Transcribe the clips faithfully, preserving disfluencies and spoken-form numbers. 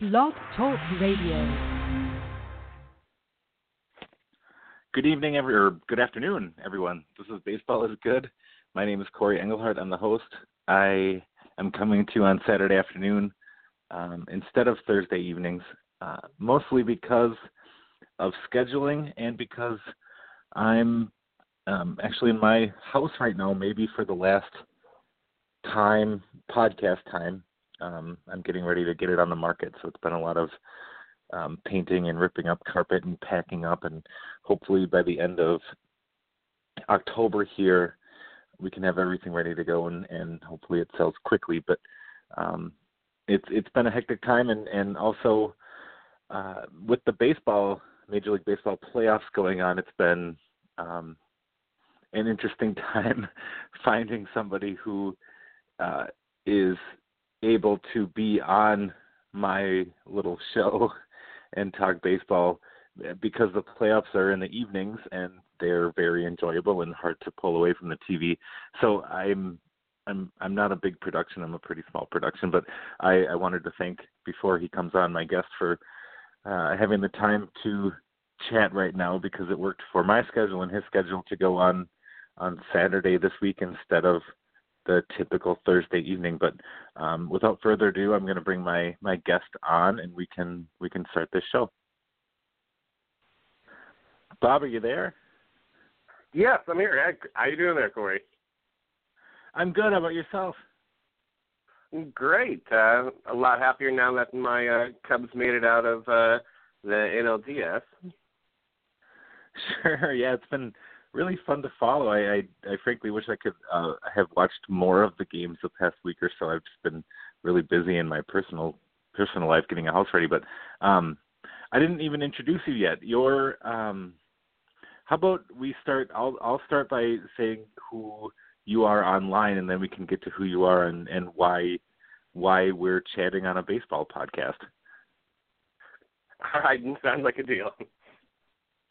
Blog Talk Radio. Good evening, every, or good afternoon, everyone. This is Baseball is Good. My name is Corey Engelhardt. I'm the host. I am coming to you on Saturday afternoon um, instead of Thursday evenings, uh, mostly because of scheduling and because I'm um, actually in my house right now, maybe for the last time, podcast time. Um, I'm getting ready to get it on the market, so it's been a lot of um, painting and ripping up carpet and packing up, and hopefully by the end of October here, we can have everything ready to go, and, and hopefully it sells quickly. But um, it's it's been a hectic time, and, and also uh, with the baseball, Major League Baseball playoffs going on, it's been um, an interesting time finding somebody who uh, is able to be on my little show and talk baseball, because the playoffs are in the evenings and they're very enjoyable and hard to pull away from the T V. So I'm I'm I'm not a big production. I'm a pretty small production, but I, I wanted to thank, before he comes on, my guest for uh, having the time to chat right now, because it worked for my schedule and his schedule to go on on Saturday this week instead of the typical Thursday evening. But um, without further ado, I'm going to bring my, my guest on, and we can we can start this show. Bob, are you there? Yes, I'm here. How you doing there, Corey? I'm good. How about yourself? Great. Uh, a lot happier now that my uh, Cubs made it out of uh, the N L D S. Sure. Yeah, it's been really fun to follow. I, I, I frankly wish I could uh, have watched more of the games the past week or so. I've just been really busy in my personal personal life getting a house ready. But um, I didn't even introduce you yet. Your um, how about we start? I'll I'll start by saying who you are online, and then we can get to who you are and, and why why we're chatting on a baseball podcast. All right, sounds like a deal.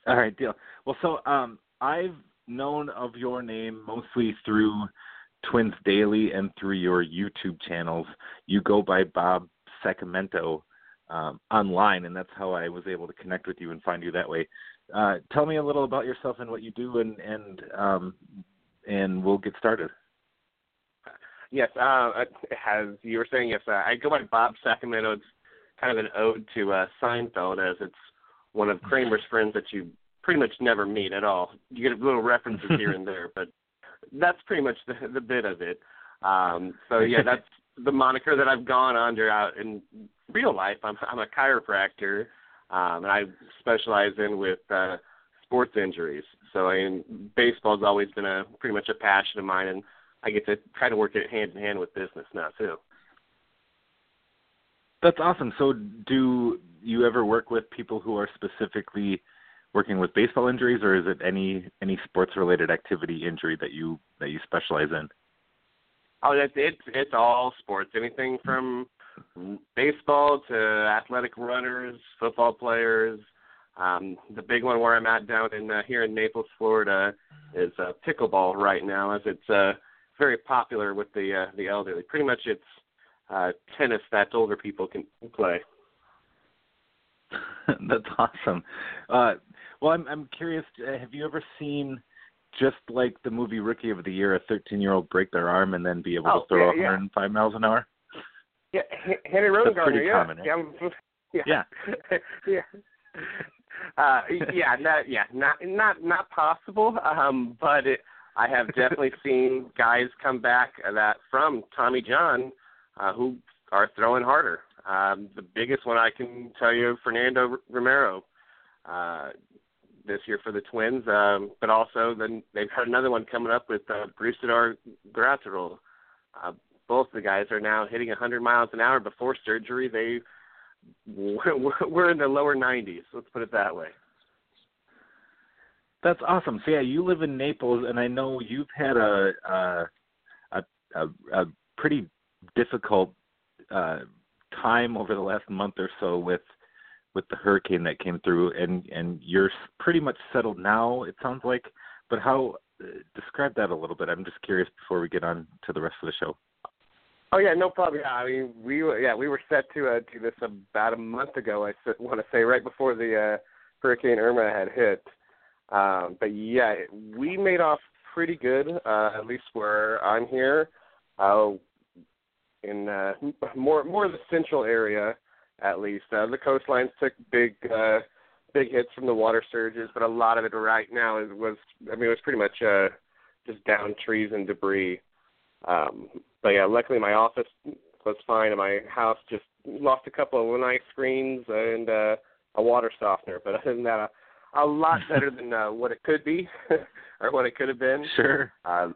All right, deal. Well, so um. I've known of your name mostly through Twins Daily and through your YouTube channels. You go by Bob Sacamento um, online, and that's how I was able to connect with you and find you that way. Uh, tell me a little about yourself and what you do, and and um, and we'll get started. Yes, uh, as you were saying, yes, uh, I go by Bob Sacamento. It's kind of an ode to uh, Seinfeld, as it's one of Kramer's friends that you pretty much never meet at all. You get little references here and there, but that's pretty much the, the bit of it. Um, so yeah, that's the moniker that I've gone under out in real life. I'm, I'm a chiropractor, um, and I specialize in with uh, sports injuries. So I mean, baseball's always been a pretty much a passion of mine, and I get to try to work it hand in hand with business now too. That's awesome. So do you ever work with people who are specifically working with baseball injuries, or is it any, any sports-related activity injury that you that you specialize in? Oh, it's it's, it's all sports. Anything from baseball to athletic runners, football players. Um, the big one where I'm at down in uh, here in Naples, Florida, is uh, pickleball right now, as it's uh, very popular with the uh, the elderly. Pretty much, it's uh, tennis that older people can play. That's awesome. Uh, Well, I'm I'm curious, have you ever seen, just like the movie Rookie of the Year, a thirteen-year-old break their arm and then be able oh, to throw yeah, one hundred five yeah. miles an hour? Yeah, Henry Rosenkranz. That's pretty yeah. common, right? Yeah. Yeah. yeah. Uh, yeah, not, yeah, not not not possible, um, but it, I have definitely seen guys come back that from Tommy John uh, who are throwing harder. Um, the biggest one I can tell you, Fernando Romero. Uh, this year for the Twins, um, but also then they've had another one coming up with uh, Bruce Dodor Graterol. Uh, both the guys are now hitting one hundred miles an hour. Before surgery, they were in the lower nineties. Let's put it that way. That's awesome. So yeah, you live in Naples, and I know you've had a a a, a, a pretty difficult uh, time over the last month or so with. with the hurricane that came through, and, and you're pretty much settled now, it sounds like. But how, uh, describe that a little bit. I'm just curious before we get on to the rest of the show. Oh yeah, no problem. Yeah, I mean, we were yeah we were set to uh, do this about a month ago. I want to say right before the uh, Hurricane Irma had hit. Um, but yeah, we made off pretty good. Uh, at least where I'm here, uh, in uh, more more of the central area, at least uh, the coastlines took big uh, big hits from the water surges, but a lot of it right now is was I mean it was pretty much uh, just down trees and debris. Um, but yeah, luckily my office was fine, and my house just lost a couple of nice screens and uh, a water softener. But other than that, a, a lot better than uh, what it could be or what it could have been. Sure. Um,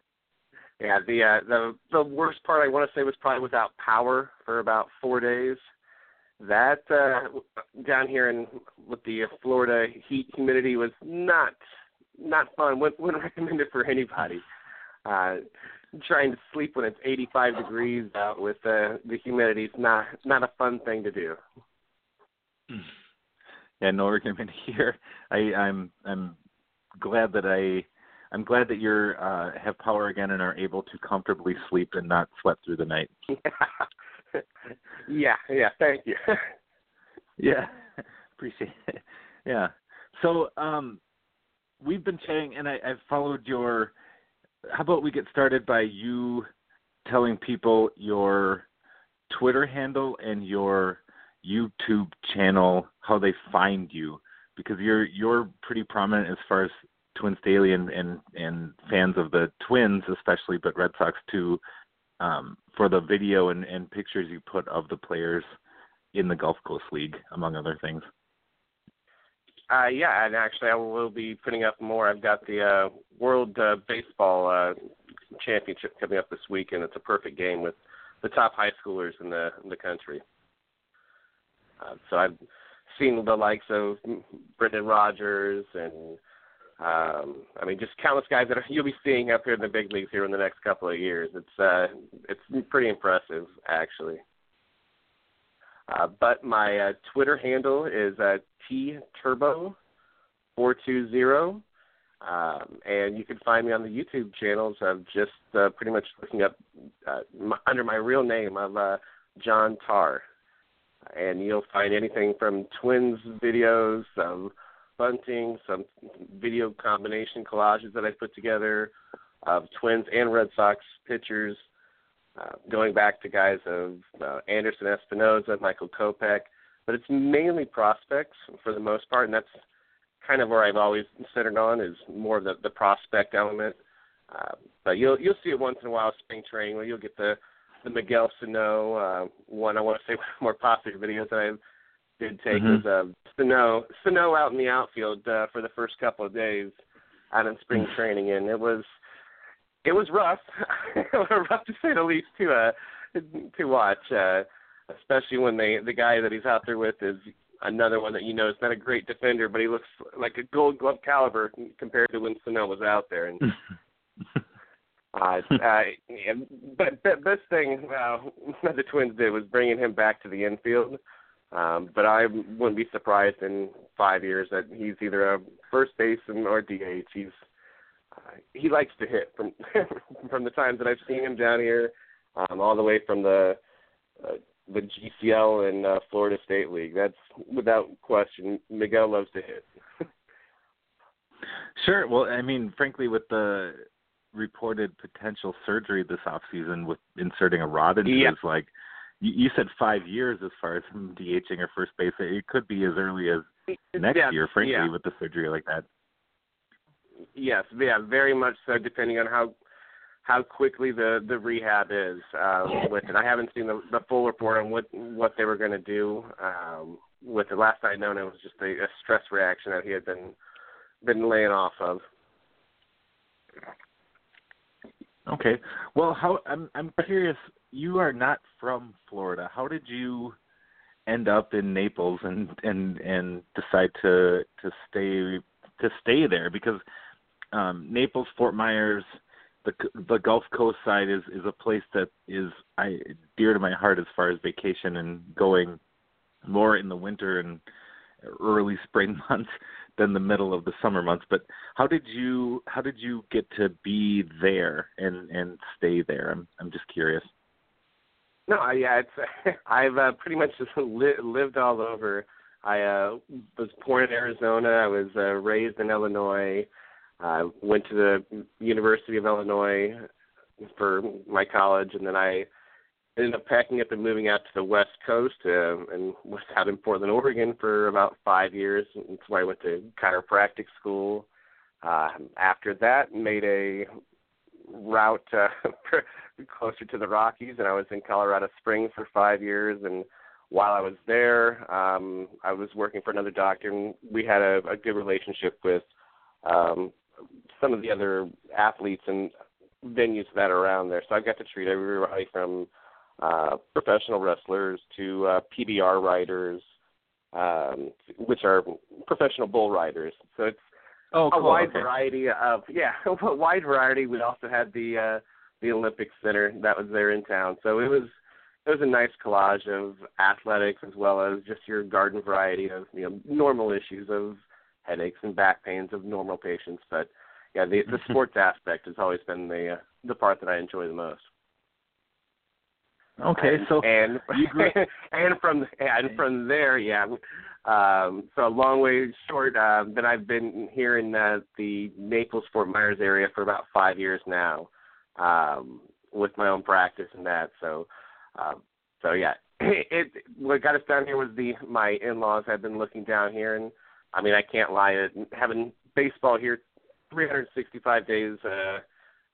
yeah, the, uh, the the worst part I want to say was probably without power for about four days. That uh, down here in with the Florida heat humidity was not not fun. Wouldn't, wouldn't recommend it for anybody. Uh, trying to sleep when it's eighty-five degrees out with uh, the humidity is not not a fun thing to do. Yeah, no recommend here. I, I'm I'm glad that I I'm glad that you're uh, have power again and are able to comfortably sleep and not sweat through the night. Yeah, yeah, yeah. Thank you. Yeah, appreciate it. Yeah. So um, we've been chatting, and I, I've followed your. How about we get started by you telling people your Twitter handle and your YouTube channel, how they find you, because you're you're pretty prominent as far as Twins Daily and, and, and fans of the Twins especially, but Red Sox too, um, for the video and, and pictures you put of the players in the Gulf Coast League, among other things. Uh, yeah, and actually I will be putting up more. I've got the uh, World uh, Baseball uh, Championship coming up this week, and it's a perfect game with the top high schoolers in the in the country. Uh, so I've seen the likes of Brendan Rogers and, um, I mean, just countless guys that you'll be seeing up here in the big leagues here in the next couple of years. It's uh, it's pretty impressive, actually. Uh, but my uh, Twitter handle is uh, T Turbo four two zero, um, and you can find me on the YouTube channels. I'm just uh, pretty much looking up uh, my, under my real name of uh, John Tarr, and you'll find anything from Twins videos, some bunting, some video combination collages that I put together of Twins and Red Sox pitchers. Uh, going back to guys of uh, Anderson Espinoza, Michael Kopech, but it's mainly prospects for the most part, and that's kind of where I've always centered on is more of the, the prospect element. Uh, but you'll you'll see it once in a while, spring training, where you'll get the, the Miguel Sano uh, one. I want to say one of the more popular videos that I did take mm-hmm. was uh, Sano, Sano out in the outfield uh, for the first couple of days out in spring training, and it was – It was rough, rough to say the least, to uh, to watch, uh, especially when they, the guy that he's out there with is another one that you know is not a great defender, but he looks like a Gold Glove caliber compared to when Sano was out there. And uh, uh, yeah, but the best thing uh, that the Twins did was bringing him back to the infield. Um, but I wouldn't be surprised in five years that he's either a first baseman or D H. He's Uh, he likes to hit from from the times that I've seen him down here, um, all the way from the uh, the G C L and uh, Florida State League. That's without question. Miguel loves to hit. Sure. Well, I mean, frankly, with the reported potential surgery this offseason with inserting a rod into yeah. his leg, you, you said five years as far as him DHing or first base. It could be as early as next yeah. year, frankly, yeah. with the surgery like that. Yes, yeah, very much so, depending on how how quickly the, the rehab is uh, with it. I haven't seen the, the full report on what, what they were going to do um, with it. Last I know, it was just a, a stress reaction that he had been been laying off of. Okay. Well, how I'm I'm curious, you are not from Florida. How did you end up in Naples and and, and decide to to stay to stay there? Because um, Naples, Fort Myers, the the Gulf Coast side is, is a place that is I, dear to my heart as far as vacation and going more in the winter and early spring months than the middle of the summer months. But how did you how did you get to be there and, and stay there? I'm I'm just curious. No, yeah, it's, I've uh, pretty much just li- lived all over. I uh, was born in Arizona. I was uh, raised in Illinois. I uh, went to the University of Illinois for my college, and then I ended up packing up and moving out to the West Coast uh, and was out in Portland, Oregon for about five years. That's where I went to chiropractic school. Uh, after that, made a route uh, closer to the Rockies, and I was in Colorado Springs for five years. And while I was there, um, I was working for another doctor, and we had a, a good relationship with um, some of the other athletes and venues that are around there. So I got to treat everybody from uh, professional wrestlers to uh, P B R riders, um, which are professional bull riders. So it's Oh, cool. A wide okay. variety of, yeah, a wide variety. We also had the uh, the Olympic Center that was there in town. So it was it was a nice collage of athletics as well as just your garden variety of, you know, normal issues of headaches and back pains of normal patients. But, yeah, the, the sports aspect has always been the uh, the part that I enjoy the most. Okay, and, so and and from and from there, yeah. Um, so a long way short, uh, but I've been here in uh, the Naples, Fort Myers area for about five years now, um, with my own practice and that. So, uh, so yeah, it, it what got us down here was the my in-laws had been looking down here, and I mean I can't lie, it, having baseball here three hundred sixty-five days uh,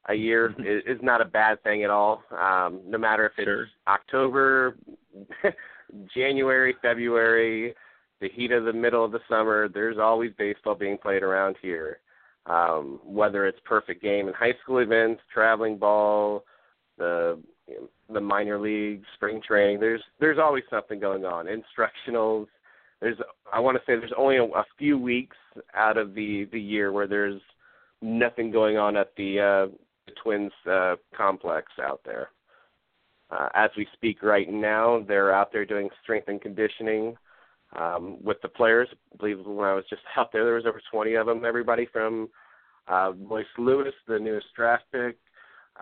a year is, is not a bad thing at all. Um, no matter if it's sure. October, January, February. The heat of the middle of the summer, there's always baseball being played around here, um, whether it's perfect game and high school events, traveling ball, the you know, the minor league, spring training. There's there's always something going on. Instructionals. There's I want to say there's only a, a few weeks out of the, the year where there's nothing going on at the, uh, the Twins uh, complex out there. Uh, as we speak right now, they're out there doing strength and conditioning. Um, with the players, I believe when I was just out there, there was over twenty of them, everybody from uh, Royce Lewis, the newest draft pick,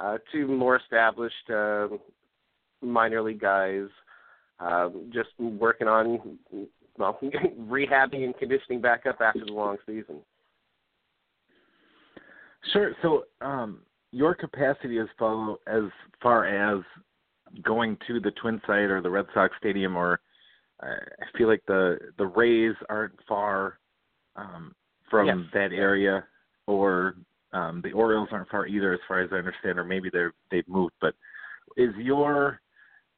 uh, to more established uh, minor league guys, uh, just working on, well, rehabbing and conditioning back up after the long season. Sure. So um, your capacity as, follow, as far as going to the Twin site or the Red Sox Stadium or I feel like the, the Rays aren't far um, from yes. that area, or um, the Orioles aren't far either, as far as I understand, or maybe they're, they've moved. But is your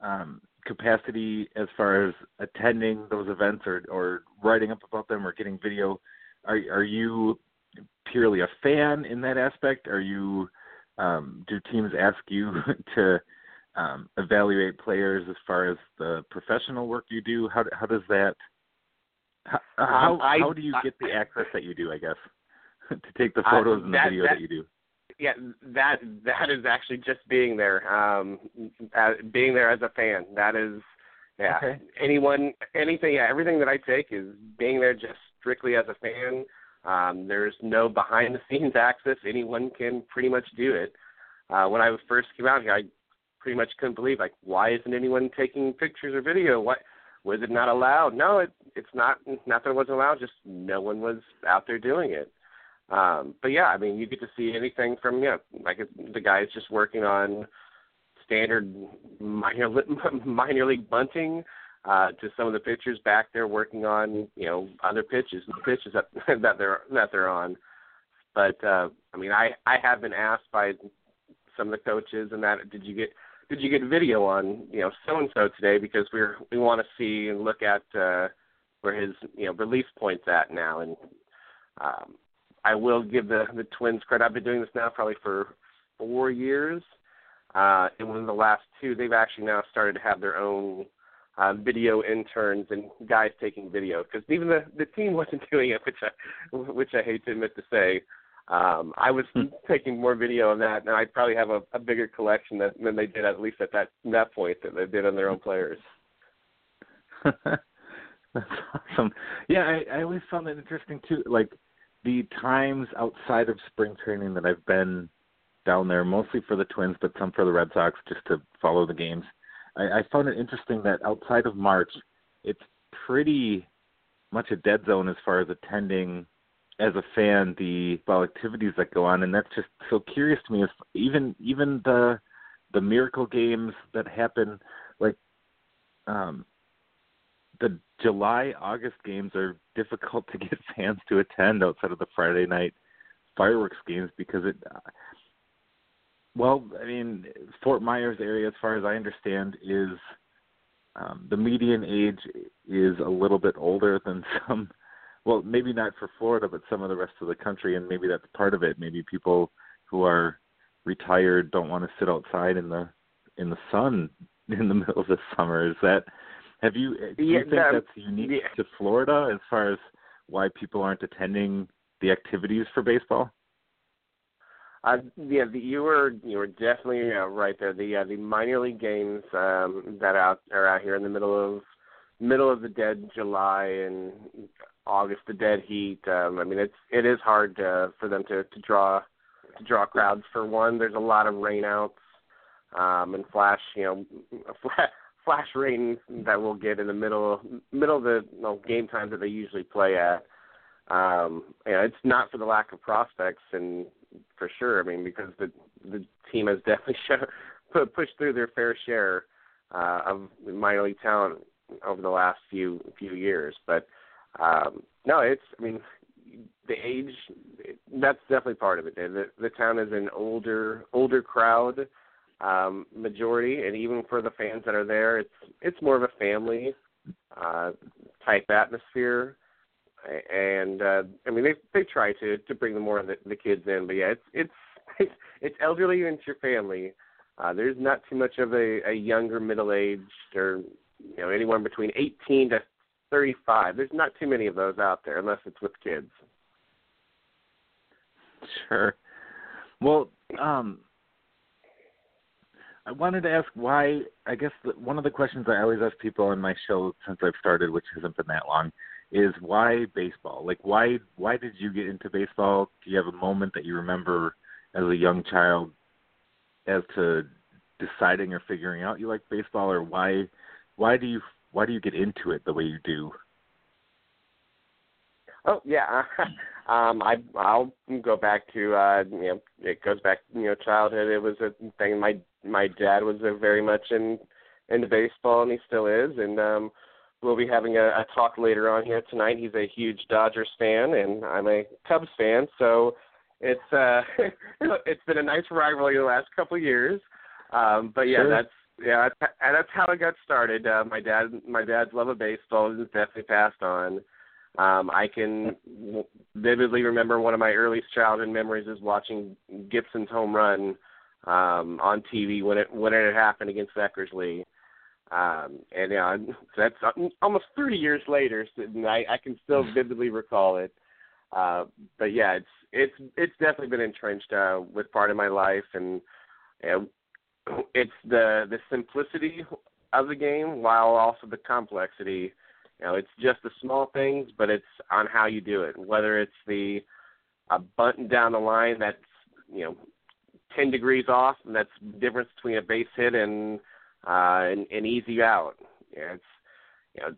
um, capacity as far as attending those events or, or writing up about them or getting video, are, are you purely a fan in that aspect? Are you um, do teams ask you to – Um, evaluate players as far as the professional work you do? How how does that, how, um, how, I, how do you I, get the access that you do, I guess, to take the photos uh, and that, the video that, that you do? Yeah, that that is actually just being there, um, uh, being there as a fan. That is, yeah, okay. anyone, anything, yeah, everything that I take is being there just strictly as a fan. Um, there's no behind-the-scenes access. Anyone can pretty much do it. Uh, when I first came out here, I pretty much couldn't believe, like, why isn't anyone taking pictures or video? What was it not allowed? No, it, it's not. Not that it wasn't allowed, just no one was out there doing it. Um, but, yeah, I mean, you get to see anything from, you know, like the guys just working on standard minor, minor league bunting uh, to some of the pitchers back there working on, you know, other pitches, the pitches that, that, they're, that they're on. But, uh, I mean, I, I have been asked by some of the coaches and that, did you get – Did you get video on, you know, so-and-so today because we're, we want to see and look at uh, where his, you know, release point's at now. And um, I will give the, the Twins credit. I've been doing this now probably for four years. Uh, and one of the last two, they've actually now started to have their own uh, video interns and guys taking video because even the, the team wasn't doing it, which I, which I hate to admit to say. Um, I was taking more video of that, and I probably have a, a bigger collection that, than they did, at least at that that point, than they did on their own players. That's awesome. Yeah, I, I always found that interesting, too. Like, the times outside of spring training that I've been down there, mostly for the Twins, but some for the Red Sox, just to follow the games, I, I found it interesting that outside of March, it's pretty much a dead zone as far as attending as a fan the well, activities that go on, and that's just so curious to me. Is even even the the miracle games that happen, like um, the July August games are difficult to get fans to attend outside of the Friday night fireworks games because it. Well, I mean, Fort Myers area, as far as I understand, is um, the median age is a little bit older than some. Well, maybe not for Florida, but some of the rest of the country, and maybe that's part of it. Maybe people who are retired don't want to sit outside in the in the sun in the middle of the summer. Is that have you? Do you yeah, think um, that's unique yeah. to Florida as far as why people aren't attending the activities for baseball? Uh, yeah, the, you were you were definitely uh, right there. The uh, the minor league games um, that out are out here in the middle of middle of the dead July and August, the dead heat. Um, I mean, it's it is hard uh, for them to, to draw to draw crowds. For one, there's a lot of rainouts um, and flash you know flash, flash rain that we'll get in the middle middle of the you know, game times that they usually play at. Um, you know, it's not for the lack of prospects, and for sure, I mean, because the the team has definitely show, pushed through their fair share uh, of minor league talent over the last few few years. But um, no, it's I mean, the age that's definitely part of it. The the town is an older older crowd um, majority, and even for the fans that are there, it's it's more of a family uh, type atmosphere. And uh, I mean, they they try to, to bring the more of the, the kids in, but yeah, it's it's it's, it's elderly and it's your family. Uh, there's not too much of a, a younger, middle aged, or you know, anyone between eighteen to thirty-five. There's not too many of those out there, unless it's with kids. Sure. Well, um, I wanted to ask why. I guess the, one of the questions I always ask people on my show since I've started, which hasn't been that long, is why baseball? Like, why why did you get into baseball? Do you have a moment that you remember as a young child as to deciding or figuring out you like baseball, or why why do you why do you get into it the way you do? Oh yeah, um, I I'll go back to uh, you know it goes back you know childhood. It was a thing. My my dad was a very much in into baseball, and he still is, and. Um, We'll be having a, a talk later on here tonight. He's a huge Dodgers fan, and I'm a Cubs fan, so it's uh, it's been a nice rivalry the last couple of years. Um, but yeah, sure. that's yeah, that's, and that's how it got started. Uh, my dad, my dad's love of baseball is definitely passed on. Um, I can vividly remember one of my earliest childhood memories is watching Gibson's home run um, on T V when it when it happened against Eckersley. Um, and you know, that's almost thirty years later, so I, I can still vividly recall it. Uh, but yeah, it's it's it's definitely been entrenched uh, with part of my life, and you know, it's the the simplicity of the game while also the complexity. You know, it's just the small things, but it's on how you do it. Whether it's the a bunt down the line that's you know ten degrees off, and that's the difference between a base hit and Uh, and, and easy out. Yeah, it's you know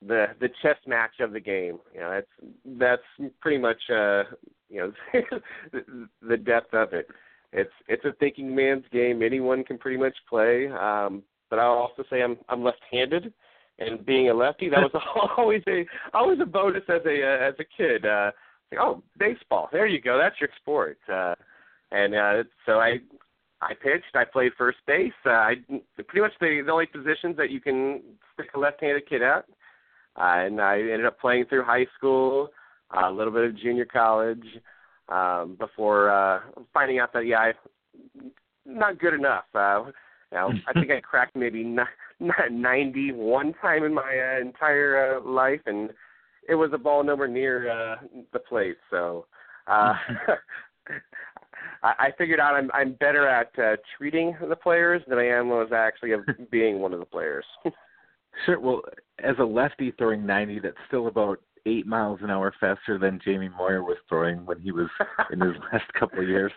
the the chess match of the game. You know that's that's pretty much uh, you know the, the depth of it. It's it's a thinking man's game. Anyone can pretty much play. Um, but I'll also say I'm I'm left-handed, and being a lefty, that was always a always a bonus as a uh, as a kid. Uh, like, oh, baseball. There you go. That's your sport. Uh, and uh, so I. I pitched. I played first base. Uh, I pretty much the, the only positions that you can stick a left-handed kid at. Uh, and I ended up playing through high school, uh, a little bit of junior college, um, before uh, finding out that yeah, I, not good enough. Uh, you know, I think I cracked maybe not, not ninety one time in my uh, entire uh, life, and it was a ball nowhere near uh, the plate. So. Uh, I figured out I'm I'm better at uh, treating the players than I am was actually of being one of the players. Sure. Well, as a lefty throwing ninety, that's still about eight miles an hour faster than Jamie Moyer was throwing when he was in his last couple of years.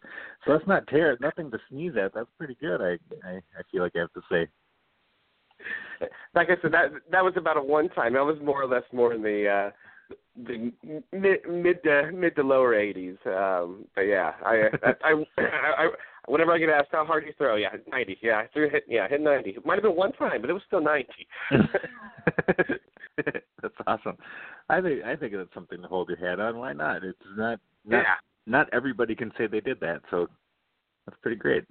So that's not terrible. Nothing to sneeze at. That's pretty good. I, I I feel like I have to say. Like I said, that that was about a one time. That was more or less more in the uh, the mid, mid to mid to lower eighties. Um, but yeah, I I, I, I whenever I get asked how hard do you throw, yeah, ninety. Yeah, I threw hit. Yeah, hit ninety. It might have been one time, but it was still ninety. That's awesome. I think I think that's something to hold your hat on. Why not? It's not not, yeah. not everybody can say they did that, so that's pretty great.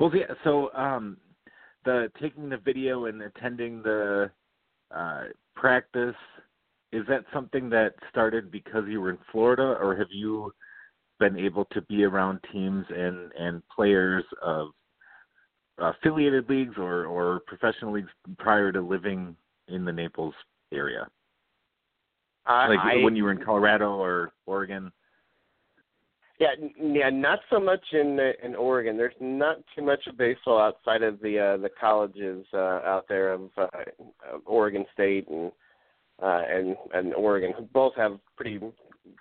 Well, yeah, so um, the taking the video and attending the uh, practice, is that something that started because you were in Florida, or have you been able to be around teams and, and players of affiliated leagues or, or professional leagues prior to living in the Naples area? Uh, like I, when you were in Colorado or Oregon? Yeah, yeah, not so much in in Oregon. There's not too much of baseball outside of the uh, the colleges uh, out there of, uh, of Oregon State and uh, and and Oregon, who both have pretty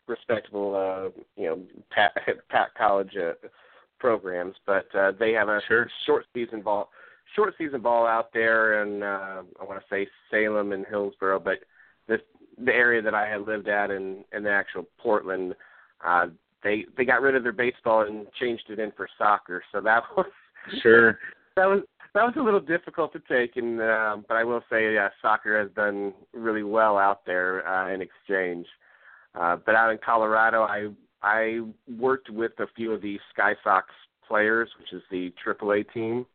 respectable uh, you know Pat, Pat college uh, programs, but uh, they have a sure. short season ball short season ball out there, and uh, I want to say Salem and Hillsboro, but this the area that I had lived at in in the actual Portland. Uh, They they got rid of their baseball and changed it in for soccer, so that was sure that was that was a little difficult to take. And uh, but I will say, yeah, soccer has done really well out there uh, in exchange. Uh, but out in Colorado, I I worked with a few of the Sky Sox players, which is the triple A team.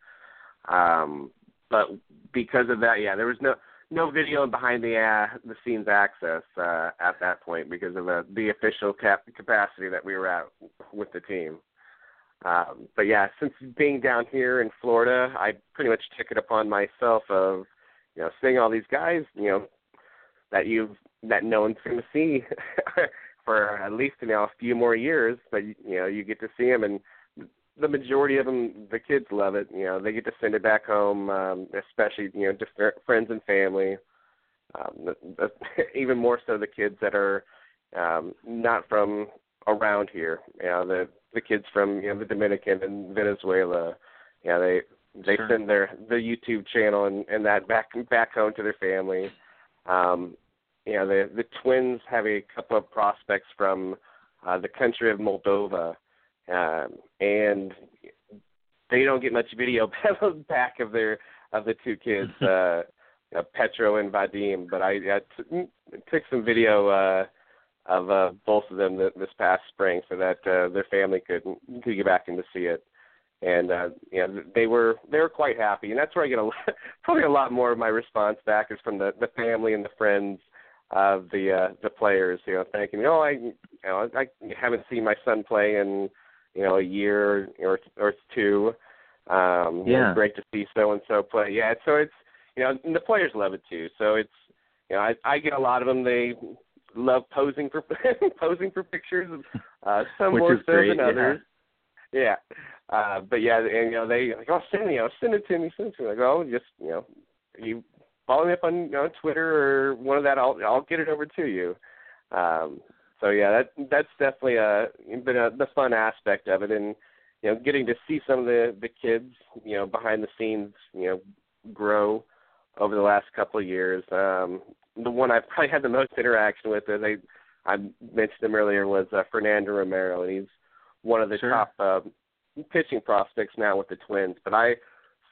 Um, but because of that, yeah, there was no. No video behind the uh, the scenes access uh, at that point because of uh, the official cap- capacity that we were at with the team. Um, but yeah, since being down here in Florida, I pretty much took it upon myself of you know seeing all these guys you know that you've that no one's going to see for at least you know a few more years, but you know you get to see them and. The majority of them, the kids love it. You know, they get to send it back home, um, especially you know, to f- friends and family. Um, the, the, even more so, the kids that are um, not from around here. You know, the the kids from you know the Dominican and Venezuela. You know, they they sure. send their their YouTube channel and, and that back back home to their family. Um, you know, the the Twins have a couple of prospects from uh, the country of Moldova. Um, and they don't get much video back of their of the two kids, uh, uh, Petro and Vadim. But I, I t- took some video uh, of uh, both of them th- this past spring, so that uh, their family could could get back and to see it. And uh, you know, they were they were quite happy, and that's where I get a lot, probably a lot more of my response back is from the, the family and the friends. Of the uh, the players, you know, thinking, oh, I, you know, I haven't seen my son play in, you know, a year or or two. Um, yeah, you know, great to see so and so play. Yeah, so it's you know, and the players love it too. So it's you know, I, I get a lot of them. They love posing for posing for pictures. Uh, some Which more so great, than others. Yeah, yeah. Uh, but yeah, and you know, they like, oh, send you know, send it to me, send it to me. Like, oh, just you know, you. Follow me up on you know, Twitter or one of that. I'll I'll get it over to you. Um, so yeah, that that's definitely a been a, the fun aspect of it, and you know, getting to see some of the, the kids you know behind the scenes you know grow over the last couple of years. Um, the one I probably had the most interaction with, as I I mentioned him earlier, was uh, Fernando Romero, and he's one of the sure. top uh, pitching prospects now with the Twins. But I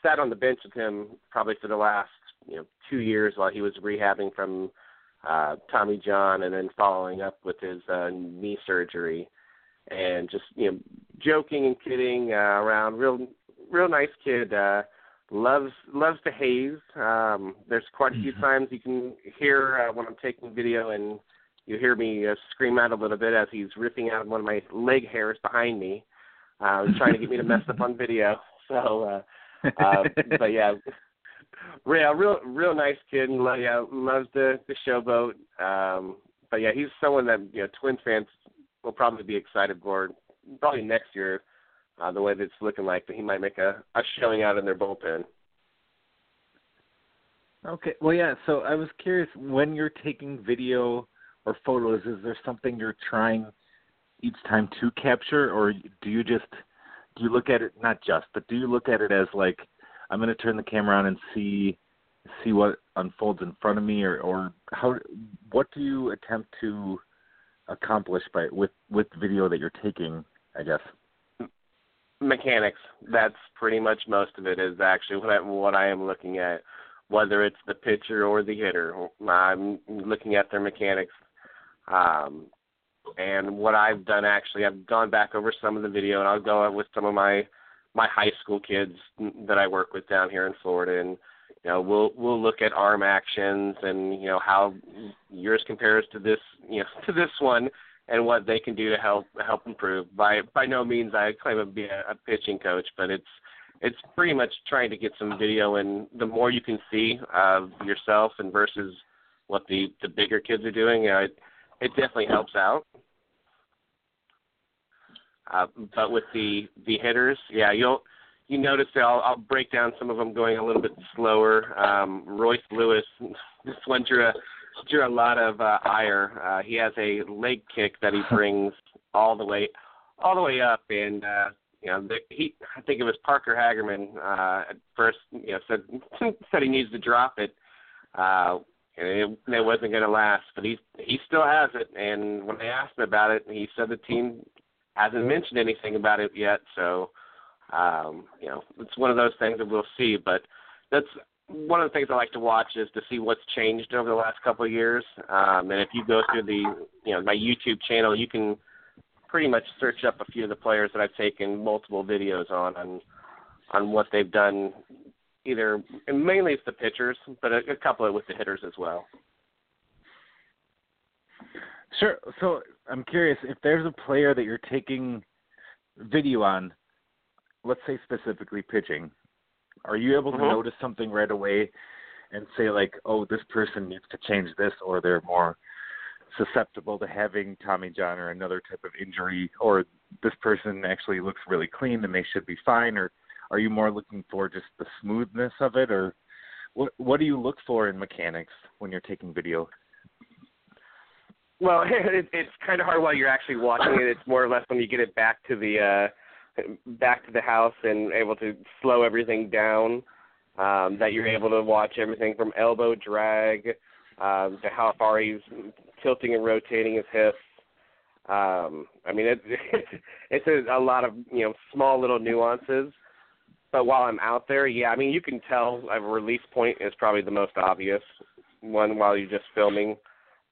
sat on the bench with him probably for the last. You know, two years while he was rehabbing from uh, Tommy John, and then following up with his uh, knee surgery, and just you know, joking and kidding uh, around. Real, real nice kid. Uh, loves loves to haze. Um, there's quite a few times you can hear uh, when I'm taking video, and you hear me uh, scream out a little bit as he's ripping out one of my leg hairs behind me, uh, trying to get me to mess up on video. So, uh, uh, but yeah. Yeah, real, real nice kid, and yeah, loves the, the showboat. Um, but yeah, he's someone that you know, Twins fans will probably be excited for probably next year. Uh, the way that it's looking like that, he might make a, a showing out in their bullpen. Okay, well, yeah. So I was curious, when you're taking video or photos, is there something you're trying each time to capture, or do you just do you look at it, not just, but do you look at it as like, I'm going to turn the camera on and see see what unfolds in front of me, or, or how, what do you attempt to accomplish by with, with video that you're taking, I guess? Mechanics. That's pretty much most of it is actually what I, what I am looking at, whether it's the pitcher or the hitter. I'm looking at their mechanics. Um, and what I've done actually, I've gone back over some of the video, and I'll go with some of my, my high school kids that I work with down here in Florida, and you know, we'll we'll look at arm actions and you know how yours compares to this you know to this one, and what they can do to help help improve. By by no means I claim to be a, a pitching coach, but it's it's pretty much trying to get some video, and the more you can see of yourself and versus what the, the bigger kids are doing, you know, it it definitely helps out. Uh, but with the, the hitters, yeah, you'll you notice that I'll, I'll break down some of them going a little bit slower. Um, Royce Lewis, this one drew a, drew a lot of uh, ire. Uh, he has a leg kick that he brings all the way all the way up, and uh, you know the, he I think it was Parker Hagerman uh, at first you know said said he needs to drop it, uh, and it, it wasn't going to last. But he he still has it, and when I asked him about it, he said the team hasn't mentioned anything about it yet, so um, you know it's one of those things that we'll see. But that's one of the things I like to watch is to see what's changed over the last couple of years. Um, and if you go through the you know my YouTube channel, you can pretty much search up a few of the players that I've taken multiple videos on on, on what they've done. Either and mainly it's the pitchers, but a, a couple of with the hitters as well. Sure. So I'm curious, if there's a player that you're taking video on, let's say specifically pitching, are you able to mm-hmm. notice something right away and say like, oh, this person needs to change this, or they're more susceptible to having Tommy John or another type of injury, or this person actually looks really clean and they should be fine? Or are you more looking for just the smoothness of it? Or what, what do you look for in mechanics when you're taking video? Well, it, it's kind of hard while you're actually watching it. It's more or less when you get it back to the uh, back to the house and able to slow everything down, um, that you're able to watch everything from elbow drag um, to how far he's tilting and rotating his hips. Um, I mean, it, it's it's a, a lot of you know small little nuances. But while I'm out there, yeah, I mean, you can tell a release point is probably the most obvious one while you're just filming.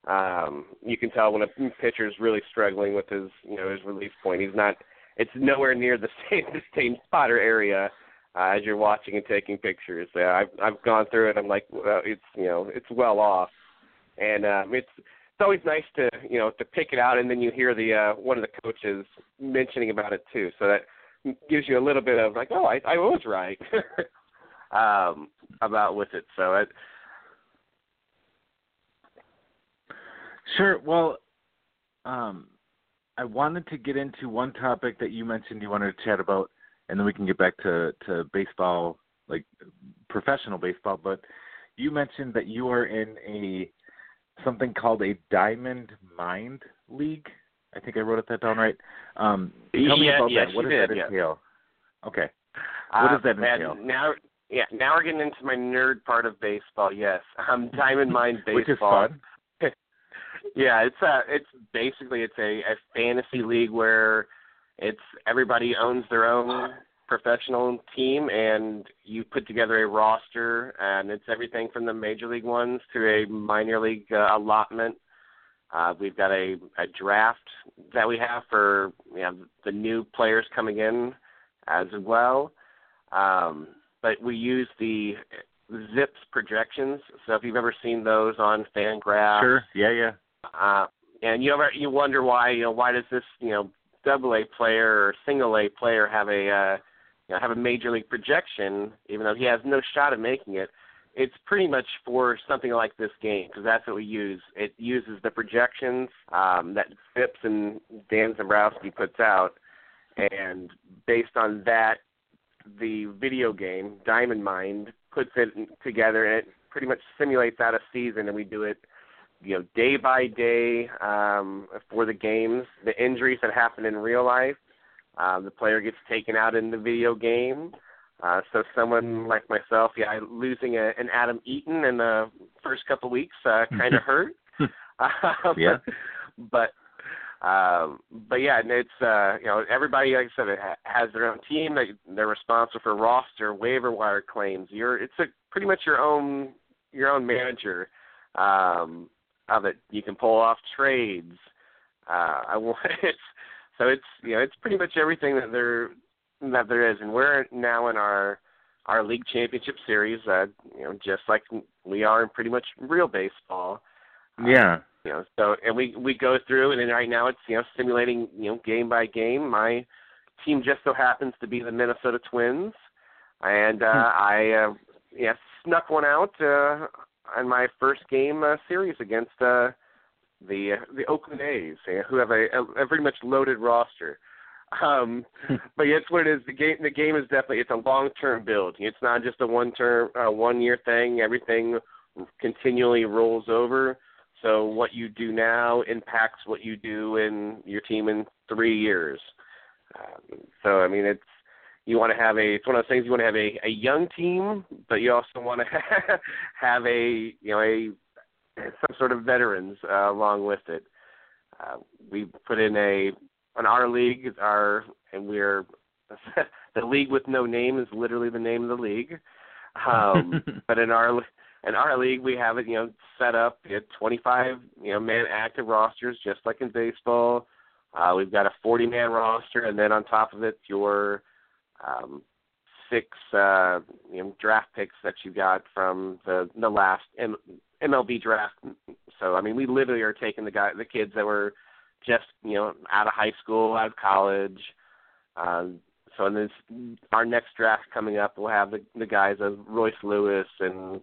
Um, you can tell when a pitcher's really struggling with his, you know, his release point. He's not; it's nowhere near the same the same spot or area uh, as you're watching and taking pictures. Uh, I've I've gone through it. I'm like, well, it's you know, it's well off, and um, it's it's always nice to you know to pick it out, and then you hear the uh, one of the coaches mentioning about it too. So that gives you a little bit of like, oh, I I was right um, about with it. So it. Sure. Well, um, I wanted to get into one topic that you mentioned you wanted to chat about, and then we can get back to, to baseball, like professional baseball. But you mentioned that you are in a something called a Diamond Mind League. I think I wrote that down right. Um, tell me yeah, about yes, that. What does did, that entail? Yeah. Okay. What uh, does that entail? Now, yeah, now we're getting into my nerd part of baseball. Yes, um, Diamond Mind Baseball, which is fun. Yeah, it's a, it's basically it's a, a fantasy league where it's everybody owns their own professional team, and you put together a roster, and it's everything from the major league ones to a minor league uh, allotment. Uh, we've got a, a draft that we have for you know, the new players coming in as well, um, but we use the Zips projections. So if you've ever seen those on FanGraphs, sure, yeah, yeah. Uh, and you ever you wonder why you know why does this you know double A player or single A player have a uh, you know, have a major league projection even though he has no shot at making it? It's pretty much for something like this game because that's what we use. It uses the projections um, that Phipps and Dan Zambrowski puts out, and based on that, the video game Diamond Mind puts it together, and it pretty much simulates out a season, and we do it. You know, day by day um, for the games, the injuries that happen in real life, Uh, the player gets taken out in the video game. Uh, so someone like myself, yeah, losing a, an Adam Eaton in the first couple weeks uh, kind of hurt. um, yeah. But, um, but yeah, it's, uh, you know, everybody, like I said, it ha- has their own team. They, they're responsible for roster, waiver wire claims. You're, it's a, pretty much your own your own manager um, of it. You can pull off trades. Uh, I want it's, so it's you know it's pretty much everything that they're – that there is, and we're now in our our league championship series, uh, you know, just like we are in pretty much real baseball. Yeah, uh, you know, so and we, we go through, and then right now it's you know simulating you know game by game. My team just so happens to be the Minnesota Twins, and uh, hmm. I uh, yeah snuck one out uh, on my first game uh, series against uh, the uh, the Oakland A's, you know, who have a, a very much loaded roster. Um, but that's what it is. The game, the game is definitely, it's a long-term build. It's not just a one-term, uh, one-year thing. Everything continually rolls over. So what you do now impacts what you do in your team in three years. Um, so, I mean, it's, you want to have a, it's one of those things you want to have a, a young team, but you also want to have a, you know, a, some sort of veterans uh, along with it. Uh, we put in a, In our league, our and we're the league with no name is literally the name of the league. Um, but in our in our league, we have it you know set up at twenty-five you know man active rosters, just like in baseball. Uh, we've got a forty-man roster, and then on top of it, your um, six uh, you know, draft picks that you got from the the last M- MLB draft. So I mean, we literally are taking the guy the kids that were. Just you know, out of high school, out of college. Um, so in this, our next draft coming up, we'll have the, the guys of Royce Lewis and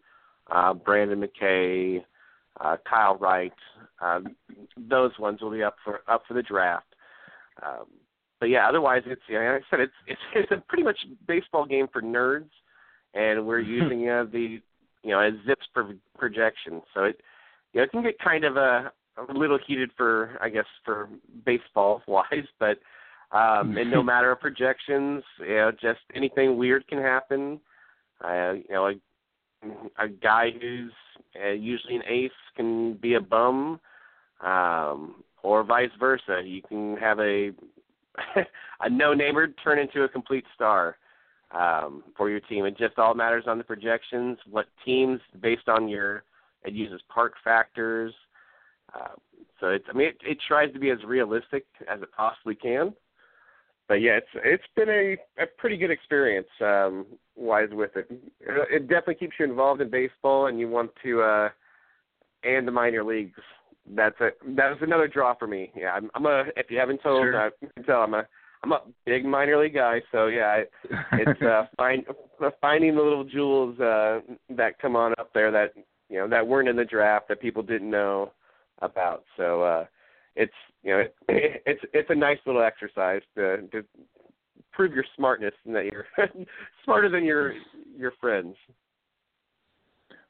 uh, Brandon McKay, uh, Kyle Wright. Uh, those ones will be up for up for the draft. Um, but yeah, otherwise, it's you know, like I said, it's, it's it's a pretty much baseball game for nerds, and we're using uh, the you know a Zips pro- projection. So it you know it can get kind of a a little heated for, I guess, for baseball-wise, but um, and no matter of projections, you know, just anything weird can happen. Uh, you know, a, a guy who's uh, usually an ace can be a bum, um, or vice versa. You can have a a no-namer turn into a complete star um, for your team. It just all matters on the projections, what teams, based on your, it uses park factors. Uh, so it's, I mean, it, it tries to be as realistic as it possibly can, but yeah, it's it's been a, a pretty good experience um, wise with it. It definitely keeps you involved in baseball, and you want to uh, and the minor leagues. That's a that was another draw for me. Yeah, I'm, I'm a if you haven't told, sure. I, you can tell I'm a I'm a big minor league guy. So yeah, I, it's uh, find, finding the little jewels uh, that come on up there that you know that weren't in the draft that people didn't know about. So uh, it's you know it, it's it's a nice little exercise to, to prove your smartness and that you're smarter than your your friends,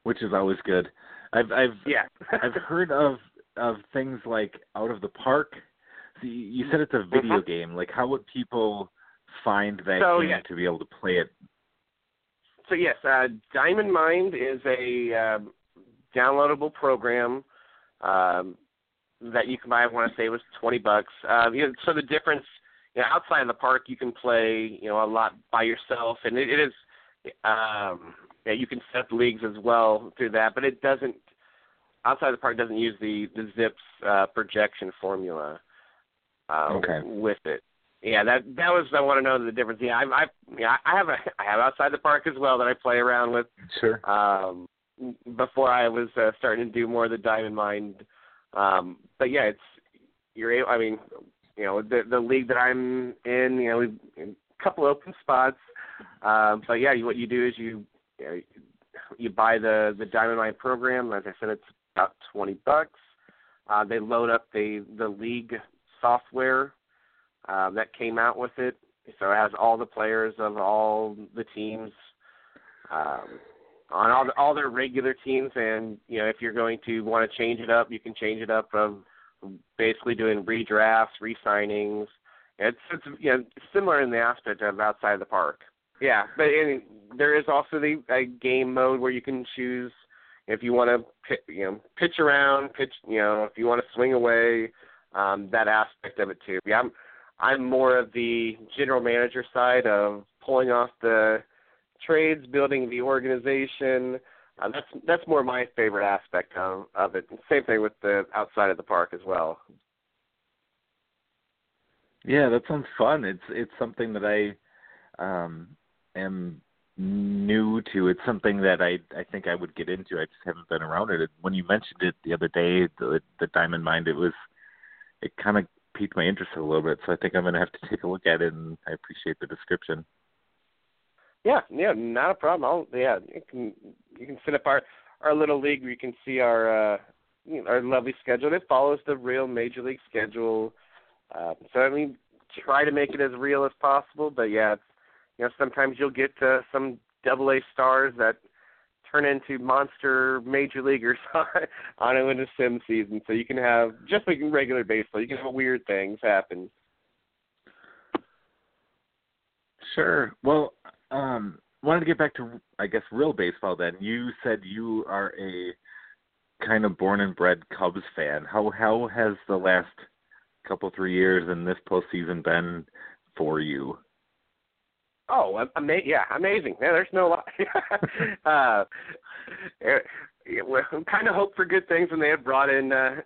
which is always good. I've I've yeah I've heard of of things like Out of the Park. So you, you said it's a video uh-huh. game. Like how would people find that so, game yeah. to be able to play it? So yes, uh, Diamond Mind is a uh, downloadable program. Um, that you can buy, I want to say, was twenty bucks. Uh, you know, so the difference, you know, outside of the park, you can play, you know, a lot by yourself, and it, it is, um, yeah, you can set up leagues as well through that, but it doesn't, outside the park, doesn't use the the Zips uh, projection formula um, okay. with it. Yeah, that that was I want to know the difference. Yeah, I I yeah, I have a I have outside the park as well that I play around with. Sure. Um, before I was uh, starting to do more of the Diamond Mind. Um, but, yeah, it's – you're able – I mean, you know, the, the league that I'm in, you know, we've a couple open spots. Um, but, yeah, you, what you do is you you, know, you buy the, the Diamond Mind program. As I said, it's about twenty bucks. Uh, they load up the, the league software uh, that came out with it. So it has all the players of all the teams. Um on all the, all their regular teams, and, you know, if you're going to want to change it up, you can change it up of basically doing redrafts, re-signings, It's, it's you know, similar in the aspect of outside the park. Yeah, but and there is also the a game mode where you can choose if you want to, you know, pitch around, pitch, you know, if you want to swing away, um, that aspect of it too. Yeah, I'm I'm more of the general manager side of pulling off the trades, building the organization. Uh, that's that's more my favorite aspect of, of it. Same thing with the outside of the park as well. Yeah, that sounds fun. It's it's something that I um, am new to. It's something that I, I think I would get into. I just haven't been around it. When you mentioned it the other day, the, the Diamond Mind, it was it kind of piqued my interest a little bit. So I think I'm going to have to take a look at it, and I appreciate the description. Yeah, yeah, not a problem. I'll, yeah, you can you can set up our, our little league where you can see our uh, you know, our lovely schedule. It follows the real major league schedule. Um, so, I mean, try to make it as real as possible, but, yeah, it's, you know, sometimes you'll get uh, some double-A stars that turn into monster major leaguers on a winter sim season. So you can have, just like in regular baseball, you can have weird things happen. Sure. Well, um, wanted to get back to, I guess, real baseball then. You said you are a kind of born and bred Cubs fan. How how has the last couple, three years in this postseason been for you? Oh, ama- yeah, amazing. Yeah, there's no lie. uh, well, kind of hope for good things when they had brought in uh,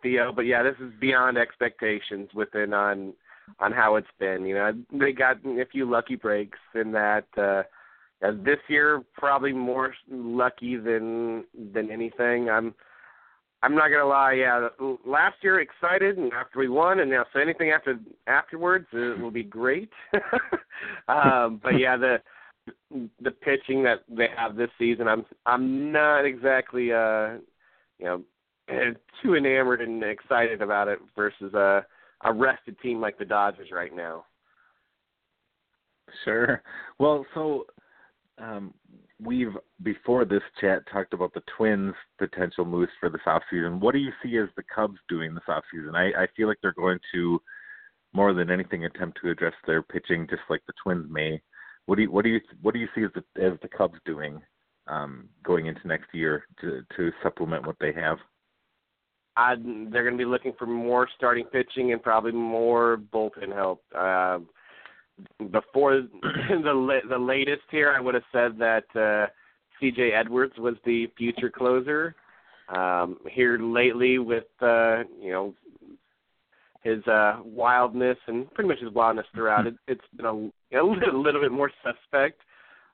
Theo, but yeah, this is beyond expectations within on on how it's been. You know, they got a few lucky breaks in that. Uh, this year, probably more lucky than than anything. I'm. I'm not gonna lie. Yeah, last year excited, and after we won, and now so anything after afterwards it will be great. um, but yeah, the the pitching that they have this season, I'm I'm not exactly uh, you know too enamored and excited about it versus a a rested team like the Dodgers right now. Sure. Well, so. Um, we've, before this chat, talked about the Twins' potential moves for this offseason. What do you see as the Cubs doing this offseason? I, I feel like they're going to, more than anything, attempt to address their pitching just like the Twins may. What do you, what do you, what do you see as the, as the Cubs doing um, going into next year to, to supplement what they have? I, they're going to be looking for more starting pitching and probably more bullpen help. Um uh, Before the the latest here, I would have said that uh, C J Edwards was the future closer. Um, here lately, with uh, you know his uh, wildness and pretty much his wildness throughout, it, it's been a, a little, little bit more suspect.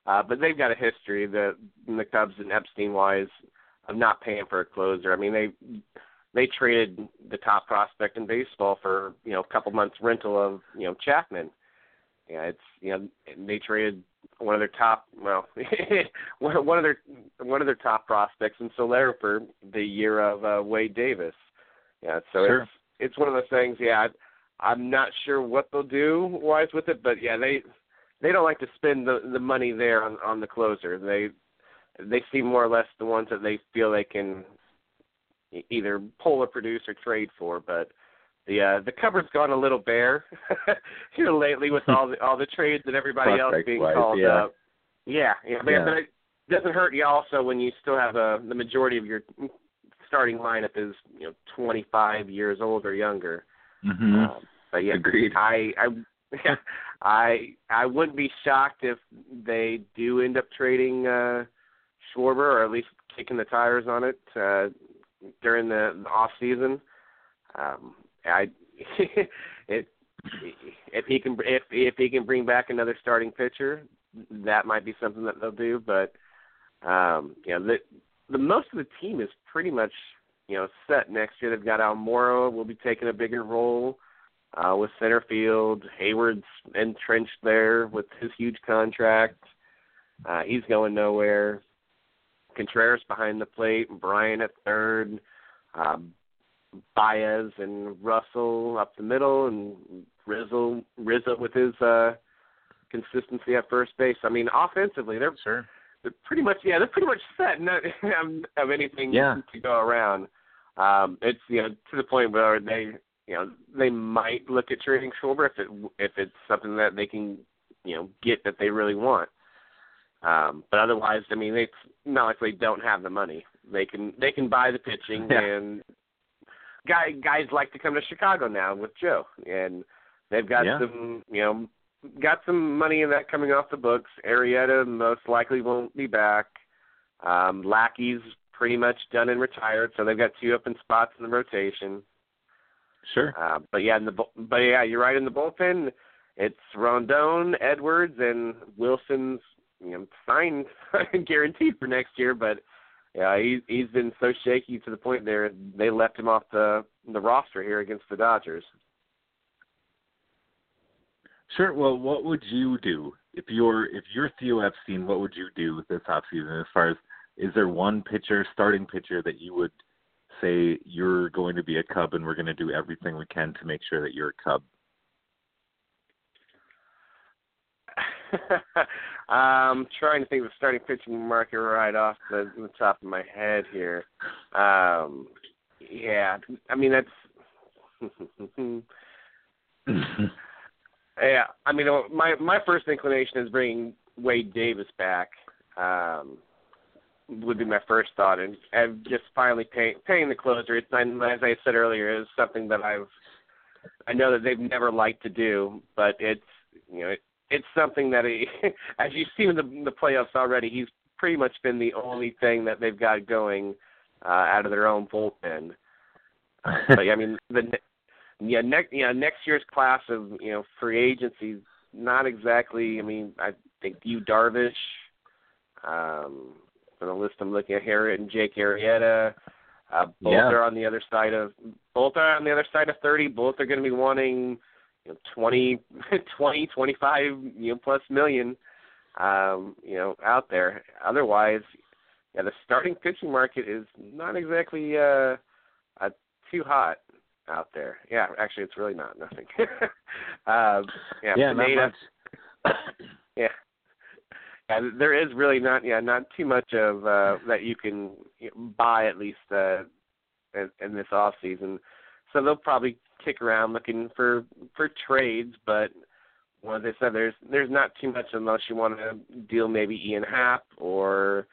Uh, but they've got a history, the the Cubs and Epstein wise, of not paying for a closer. I mean, they they traded the top prospect in baseball for you know a couple months rental of you know Chapman. Yeah, it's you know they traded one of their top well one of their one of their top prospects in Solera for the year of uh, Wade Davis. Yeah, so sure. it's it's one of those things. Yeah, I, I'm not sure what they'll do wise with it, but yeah, they they don't like to spend the, the money there on, on the closer. They they see more or less the ones that they feel they can either pull or produce or trade for, but. The uh, the cupboard's gone a little bare here lately with all the all the trades and everybody else being called yeah. up. Yeah, yeah, but yeah. It doesn't hurt you also when you still have a, the majority of your starting lineup is you know twenty-five years old or younger. Mm-hmm. Um, but yeah, agreed. I I yeah, I I wouldn't be shocked if they do end up trading uh, Schwarber or at least kicking the tires on it uh, during the, the off season. Um, I if if he can if if he can bring back another starting pitcher, that might be something that they'll do. But um, you know, the the most of the team is pretty much you know set next year. They've got Almora will be taking a bigger role uh, with center field. Hayward's entrenched there with his huge contract. Uh, he's going nowhere. Contreras behind the plate. Brian at third. Um, Baez and Russell up the middle, and Rizzo, Rizzo with his uh, consistency at first base. I mean, offensively, they're sure. they're pretty much yeah, they're pretty much set. Not have anything yeah. to go around. Um, it's you know to the point where they you know, they might look at trading Schwarber if it if it's something that they can, you know, get that they really want. Um, but otherwise, I mean, it's not like they don't have the money. They can they can buy the pitching, yeah. and guy, guys like to come to Chicago now with Joe, and they've got yeah. some, you know, got some money in that coming off the books. Arrieta most likely won't be back. Um, Lackey's pretty much done and retired, so they've got two open spots in the rotation. Sure. Uh, but yeah, in the but yeah, you're right. In the bullpen, it's Rondon, Edwards, and Wilson's, you know, signed guaranteed for next year, but yeah, he's he's been so shaky to the point there they left him off the the roster here against the Dodgers. Sure. Well, what would you do if you're if you're Theo Epstein? What would you do with this offseason? As far as, is there one pitcher, starting pitcher, that you would say you're going to be a Cub and we're going to do everything we can to make sure that you're a Cub? I'm trying to think of the starting pitching market right off the, the top of my head here. Um, yeah, I mean, that's yeah. I mean, my my first inclination is bringing Wade Davis back. Um, would be my first thought, and, and just finally pay, paying the closer. It's not, as I said earlier, is something that I've I know that they've never liked to do, but it's you know. It, It's something that, he, as you've seen in the, in the playoffs already, he's pretty much been the only thing that they've got going uh, out of their own bullpen. But yeah, I mean, the yeah, next yeah next year's class of you know free agency, not exactly. I mean, I think you Darvish, um, on the list I'm looking at here, and Jake Arrieta, uh, both yeah. are on the other side of both are on the other side of thirty. Both are going to be wanting, you know, twenty, twenty, twenty-five, you know, plus million, um, you know, out there. Otherwise, yeah, the starting pitching market is not exactly uh, uh, too hot out there. Yeah, actually, it's really not nothing. uh, yeah, yeah, Pineda, not yeah, yeah, there is really not, yeah, not too much of uh, that you can you know, buy at least uh, in, in this off season. So they'll probably kick around looking for, for trades, but well, as I said, there's there's not too much unless you want to deal maybe Ian Happ or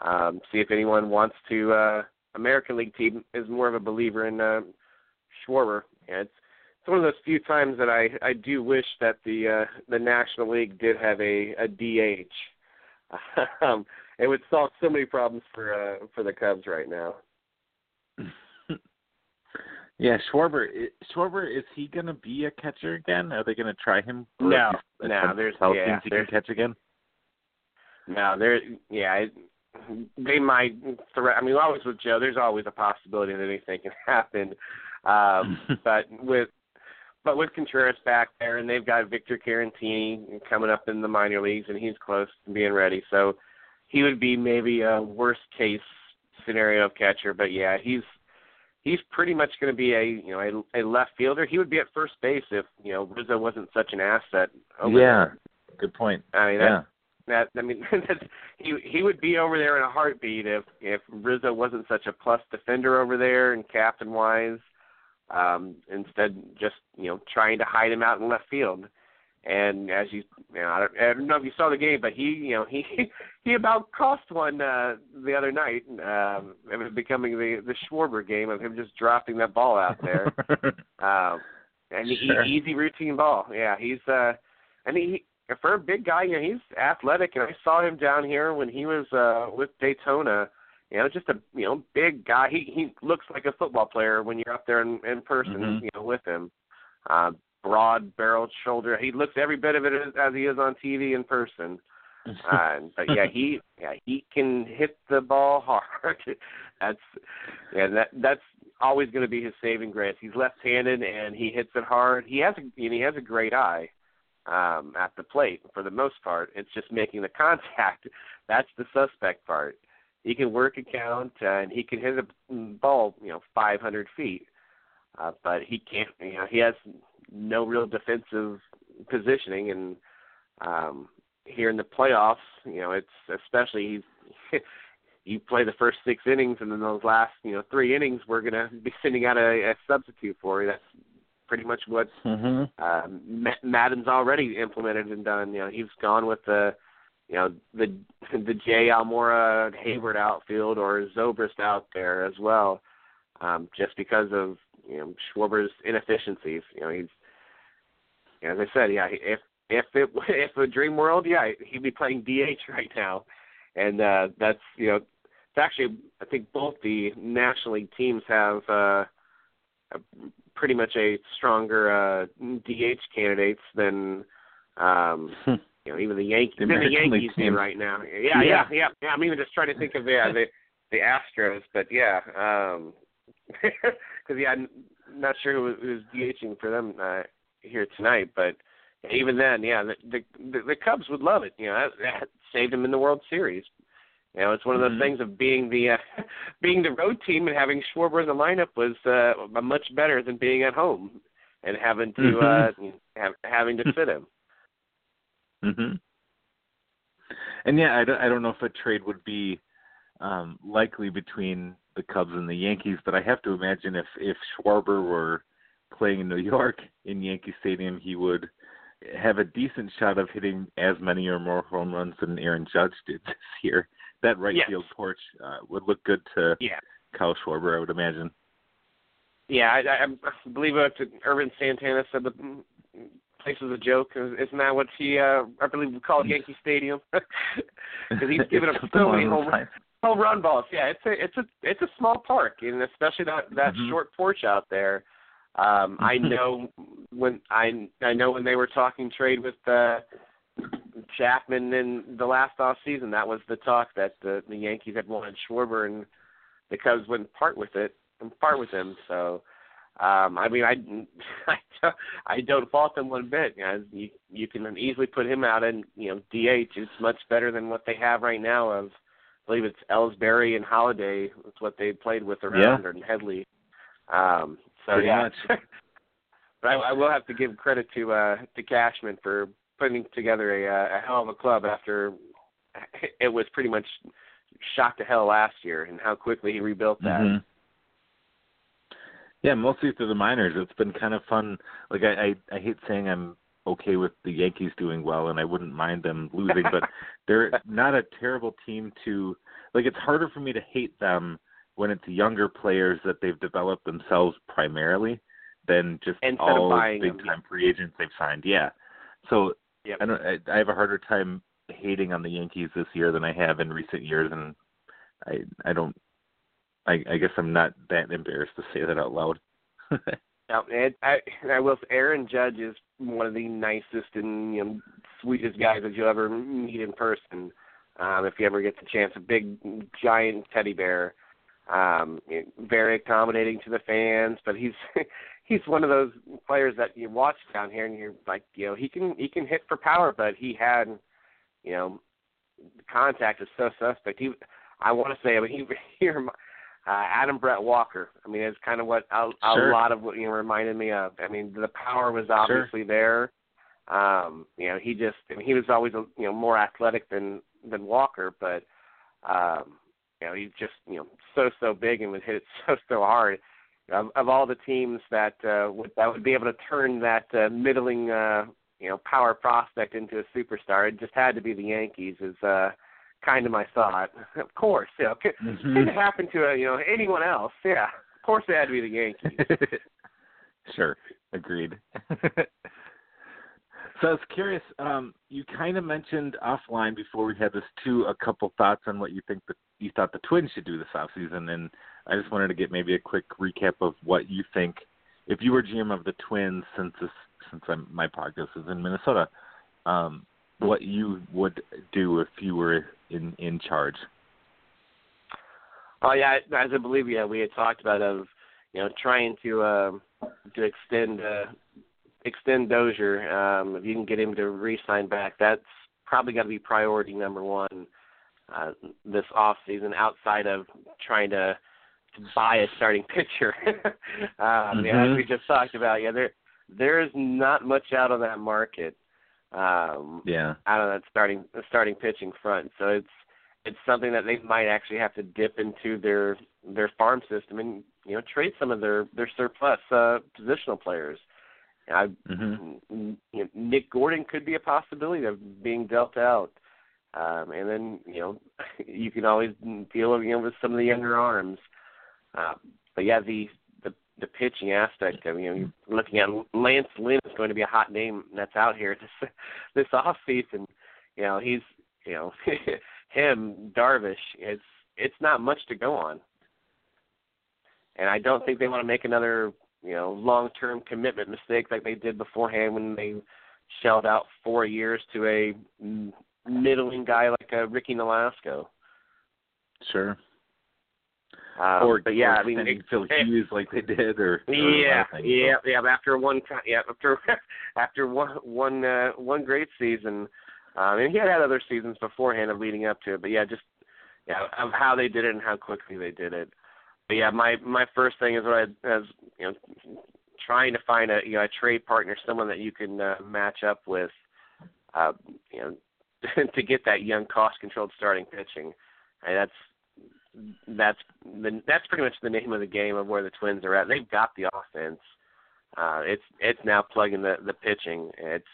um, see if anyone wants to. Uh, American League team is more of a believer in uh, Schwarber. Yeah, it's it's one of those few times that I, I do wish that the uh, the National League did have a, a D H. Um, it would solve so many problems for uh, for the Cubs right now. Yeah, Schwarber. Schwarber, is he going to be a catcher again? Are they going to try him? No, no. There's yeah, he there's, can catch again. No, there. Yeah, they might. Threat, I mean, always with Joe, there's always a possibility that anything can happen. Um, but with but with Contreras back there, and they've got Victor Carantini coming up in the minor leagues, and he's close to being ready. So he would be maybe a worst case scenario of catcher. But yeah, he's. He's pretty much going to be a you know a, a left fielder. He would be at first base if you know Rizzo wasn't such an asset. Over yeah, there. Good point. I mean, yeah. that, that I mean that's, he he would be over there in a heartbeat if, if Rizzo wasn't such a plus defender over there and captain wise. Um, instead, just you know trying to hide him out in left field. And as you, you know, I don't, I don't know if you saw the game, but he, you know, he he about cost one uh, the other night. Um, it was becoming the, the Schwarber game of him just dropping that ball out there, um, and sure. he, easy routine ball. Yeah, he's uh, and he for a big guy, you know, he's athletic, and I saw him down here when he was uh, with Daytona. You know, just a you know big guy. He he looks like a football player when you're up there in, in person, mm-hmm. you know, with him. Uh, broad-barreled shoulder. He looks every bit of it as, as he is on T V in person. Uh, but yeah, he yeah he can hit the ball hard. that's yeah that that's always going to be his saving grace. He's left-handed and he hits it hard. He has a, and he has a great eye um, at the plate for the most part. It's just making the contact. That's the suspect part. He can work a count uh, and he can hit a ball you know five hundred feet. Uh, but he can't. You know he has no real defensive positioning, and um, here in the playoffs, you know, it's especially you play the first six innings, and then those last, you know, three innings, we're going to be sending out a, a substitute for you. That's pretty much what mm-hmm. um, Madden's already implemented and done. You know, he's gone with the, you know, the the Jay Almora Hayward outfield or Zobrist out there as well, um, just because of you know Schwarber's inefficiencies. You know, he's you know, as I said, yeah, if if it if a dream world, yeah, he'd be playing D H right now, and uh, that's you know. It's actually, I think both the National League teams have uh, a, pretty much a stronger uh, D H candidates than um, you know even the Yankees. The, the Yankees do right now. Yeah, yeah, yeah, yeah, yeah. I'm even just trying to think of yeah, the the Astros, but yeah, because um, yeah, I'm not sure who who's DHing for them uh, here tonight. But even then, yeah, the, the the Cubs would love it. You know, that, that saved them in the World Series. You know, it's one of those mm-hmm. things of being the uh, being the road team and having Schwarber in the lineup was uh, much better than being at home and having to mm-hmm. uh, have, having to sit him. Mm-hmm. And yeah, I don't, I don't know if a trade would be um, likely between the Cubs and the Yankees, but I have to imagine if if Schwarber were playing in New York in Yankee Stadium, he would have a decent shot of hitting as many or more home runs than Aaron Judge did this year. That right yes. field porch uh, would look good to yeah. Kyle Schwarber, I would imagine. Yeah, I, I believe uh, Irvin Santana said the place was a joke. Isn't that what he, uh, I believe, we call it Yankee Stadium? Because he's given up so many home, home run balls. Yeah, it's a it's a it's a small park, and especially that that mm-hmm. short porch out there. Um, I know when I I know when they were talking trade with. Uh, Chapman in the last offseason, that was the talk that the, the Yankees had wanted Schwarber, and the Cubs wouldn't part with it and part with him. So, um, I mean, I, I don't, I don't fault them one bit. You know, you, you can easily put him out in you know D H. It's much better than what they have right now. Of I believe it's Ellsbury and Holiday. It's what they played with around yeah. and Headley. Um, so Pretty yeah, but I, I will have to give credit to uh, to Cashman for. Putting together a, a hell of a club after it was pretty much shot to hell last year, and how quickly he rebuilt that. Mm-hmm. Yeah, mostly through the minors. It's been kind of fun. Like I, I, I hate saying I'm okay with the Yankees doing well, and I wouldn't mind them losing, but they're not a terrible team to like. It's harder for me to hate them when it's younger players that they've developed themselves primarily than just Instead all big time yeah. free agents they've signed. Yeah, so. Yep. I, don't, I, I have a harder time hating on the Yankees this year than I have in recent years, and I I don't I, I guess I'm not that embarrassed to say that out loud. Now, and I I will. Aaron Judge is one of the nicest and you know, sweetest guys that you'll ever meet in person. Um, if you ever get the chance, a big giant teddy bear, um, very accommodating to the fans, but he's. He's one of those players that you watch down here, and you're like, you know, he can he can hit for power, but he had, you know, contact is so suspect. He, I want to say, I mean, he, he uh, Adam Brett Walker. I mean, it's kind of what a, a sure. lot of what you know, reminded me of. I mean, the power was obviously sure. there. Um, you know, he just I mean, he was always you know more athletic than than Walker, but um, you know, he's just you know so so big and would hit it so so hard. Of, of all the teams that uh, would that would be able to turn that uh, middling, uh, you know, power prospect into a superstar, it just had to be the Yankees. Is uh, kind of my thought. Of course, you know, could, mm-hmm. could happen to a, you know anyone else. Yeah, of course it had to be the Yankees. Sure, agreed. So I was curious. Um, you kind of mentioned offline before we had this too. A couple thoughts on what you think the, you thought the Twins should do this offseason, and I just wanted to get maybe a quick recap of what you think if you were G M of the Twins, since this, since I'm, my podcast is in Minnesota, um, what you would do if you were in, in charge. Oh yeah, as I believe yeah we had talked about of you know trying to um, to extend uh, extend Dozier. Um, if you can get him to re-sign back, that's probably got to be priority number one uh, this off season. Outside of trying to to buy a starting pitcher. um, mm-hmm. yeah, as we just talked about, yeah, there there is not much out on that market. Um, yeah, out on that starting starting pitching front. So it's it's something that they might actually have to dip into their their farm system and you know trade some of their their surplus uh, positional players. I, mm-hmm. you know, Nick Gordon could be a possibility of being dealt out. Um, and then, you know, you can always deal you know, with some of the younger arms. Uh, but, yeah, the, the the pitching aspect of, you know, you're looking at Lance Lynn is going to be a hot name that's out here this, this offseason. You know, he's, you know, him, Darvish, it's, it's not much to go on. And I don't think they want to make another, you know, long-term commitment mistake like they did beforehand when they shelled out four years to a – middling guy like a Ricky Nolasco. Sure. Um, or, but yeah, or I mean, it, Phil Hughes it, like they did, or, or yeah, yeah, yeah. After one, yeah, after after one one, uh, one great season, um, and he had had other seasons beforehand of leading up to it. But yeah, just yeah, of how they did it and how quickly they did it. But yeah, my, my first thing is what I as you know, trying to find a you know a trade partner, someone that you can uh, match up with, uh, you know. to get that young, cost-controlled starting pitching, and that's that's the, that's pretty much the name of the game of where the Twins are at. They've got the offense. Uh, it's it's now plugging the, the pitching. It's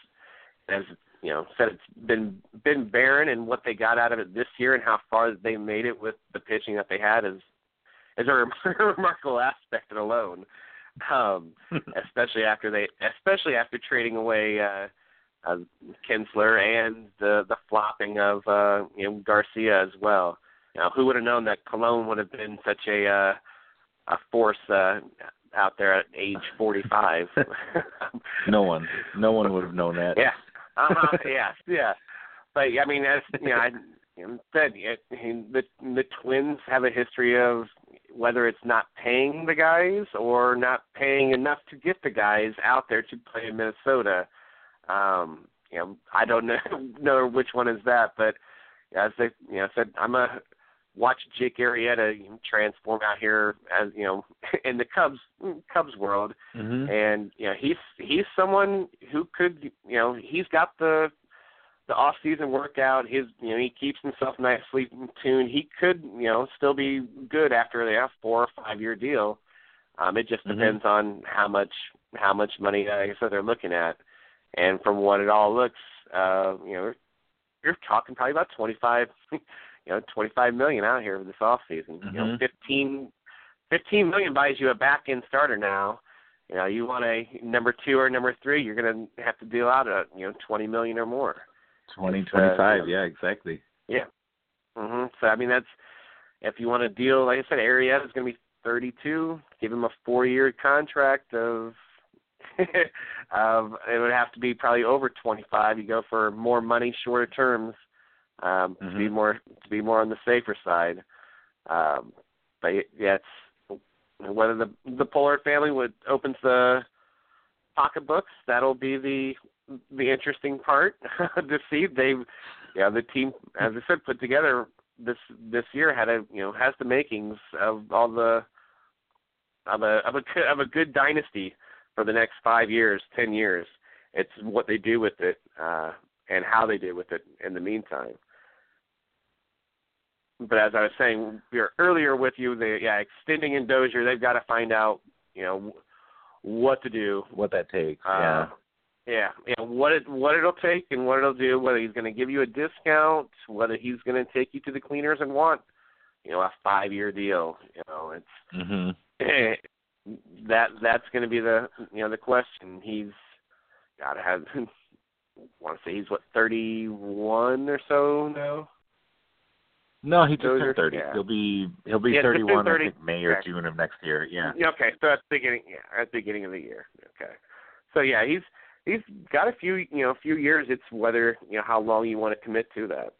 as you know said, it's been been barren, and what they got out of it this year and how far they made it with the pitching that they had is is a remarkable aspect alone. Um, especially after they, especially after trading away. Uh, Uh, Kinsler and the the flopping of uh, you know, Garcia as well. Now, who would have known that Colon would have been such a uh, a force uh, out there at age forty-five? no one, no one would have known that. Yeah, uh-huh, yeah, yeah. But I mean, as you know, I said, it, the the Twins have a history of whether it's not paying the guys or not paying enough to get the guys out there to play in Minnesota. Um, you know, I don't know, know which one is that, but as they, you know, said, I'm a watch Jake Arrieta transform out here as you know in the Cubs Cubs world, mm-hmm. and you know he's he's someone who could you know he's got the the off season workout. His you know he keeps himself nicely in tune. He could you know still be good after they have four or five year deal. Um, it just mm-hmm. depends on how much how much money uh, I guess they're looking at. And from what it all looks, uh, you know, you're talking probably about twenty-five, you know, twenty-five million out here for this off season. Mm-hmm. You know, fifteen, fifteen million buys you a back-end starter now. You know, you want a number two or number three, you're going to have to deal out a you know twenty million or more. Twenty, it's, twenty-five, uh, you know, yeah, exactly. Yeah. Mm-hmm. So I mean, that's if you want to deal, like I said, Arrieta is going to be thirty-two. Give him a four-year contract of. um, it would have to be probably over twenty-five. You go for more money, shorter terms, um, mm-hmm. to be more to be more on the safer side. Um, but yeah, it's, whether the the Pollard family would opens the pocketbooks, that'll be the the interesting part to see. They, yeah, the team, as I said, put together this this year had a you know has the makings of all the of a of a of a good dynasty. For the next five years, ten years, it's what they do with it uh, and how they do with it in the meantime. But as I was saying we were earlier with you, the yeah, extending and Dozier, they've got to find out, you know, what to do, what that takes, uh, yeah, yeah, yeah, what it what it'll take and what it'll do. Whether he's going to give you a discount, whether he's going to take you to the cleaners and want, you know, a five-year deal. You know, it's. Mm-hmm. That that's going to be the you know the question. He's got to have. I want to say he's what thirty-one or so now. No, he just Those turned thirty. Yeah. He'll be he'll be yeah, thirty-one. thirty. I think May or okay. June of next year. Yeah. Okay, so at the beginning, yeah, at the beginning of the year. Okay, so yeah, he's he's got a few you know a few years. It's whether you know how long you want to commit to that.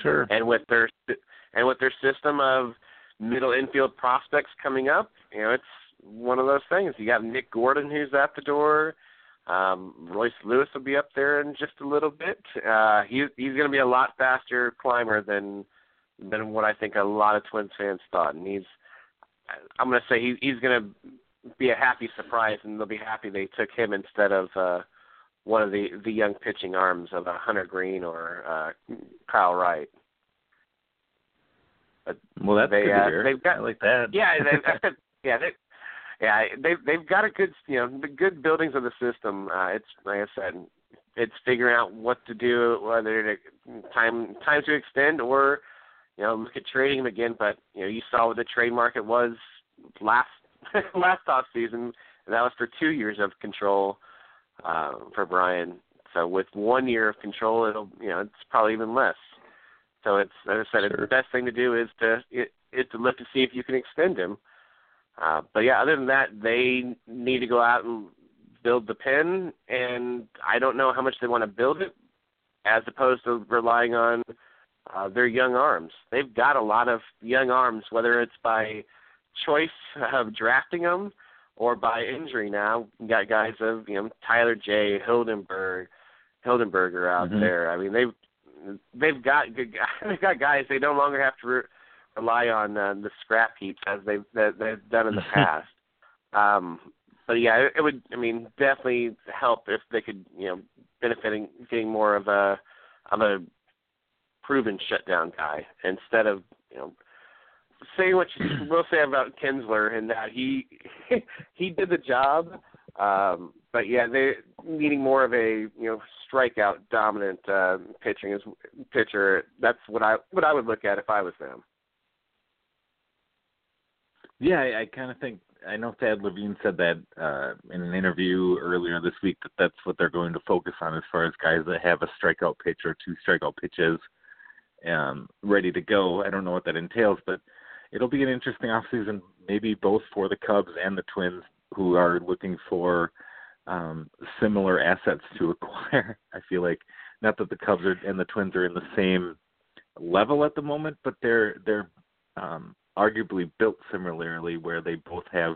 Sure. And with their and with their system of. Middle infield prospects coming up. You know, it's one of those things. You got Nick Gordon who's at the door. Um, Royce Lewis will be up there in just a little bit. Uh, he, he's going to be a lot faster climber than than what I think a lot of Twins fans thought. And he's, I'm going to say he, he's going to be a happy surprise, and they'll be happy they took him instead of uh, one of the, the young pitching arms of uh, Hunter Green or uh, Kyle Wright. Well, that's they, good to hear. Uh, got, I like that. Yeah, they, yeah, they, yeah, they've they've got a good, you know, the good buildings of the system. Uh, it's like I said, it's figuring out what to do, whether to time time to extend or, you know, look at trading him again. But you know, you saw what the trade market was last last off season, and that was for two years of control uh, for Brian. So with one year of control, it'll you know it's probably even less. So it's as I said, sure. The best thing to do is to it, is to look to see if you can extend him. Uh, but yeah, other than that, they need to go out and build the pen, and I don't know how much they want to build it, as opposed to relying on uh, their young arms. They've got a lot of young arms, whether it's by choice of drafting them or by injury. Now you got guys of you know Tyler J. Hildenberg, Hildenberger out mm-hmm. there. I mean they've they've got good guys. They've got guys they no longer have to. Re- rely on uh, the scrap heaps as they've, they've done in the past. Um, but, yeah, it, it would, I mean, definitely help if they could, you know, benefiting getting more of a of a proven shutdown guy instead of, you know, saying what you will say about Kinsler and that he he did the job. Um, but, yeah, they're needing more of a, you know, strikeout dominant uh, pitching is, pitcher. That's what I what I would look at if I was them. Yeah, I, I kind of think, I know Thad Levine said that uh, in an interview earlier this week that that's what they're going to focus on as far as guys that have a strikeout pitch or two strikeout pitches um, ready to go. I don't know what that entails, but it'll be an interesting offseason, maybe both for the Cubs and the Twins who are looking for um, similar assets to acquire. I feel like not that the Cubs are, and the Twins are in the same level at the moment, but they're, they're, um, arguably built similarly where they both have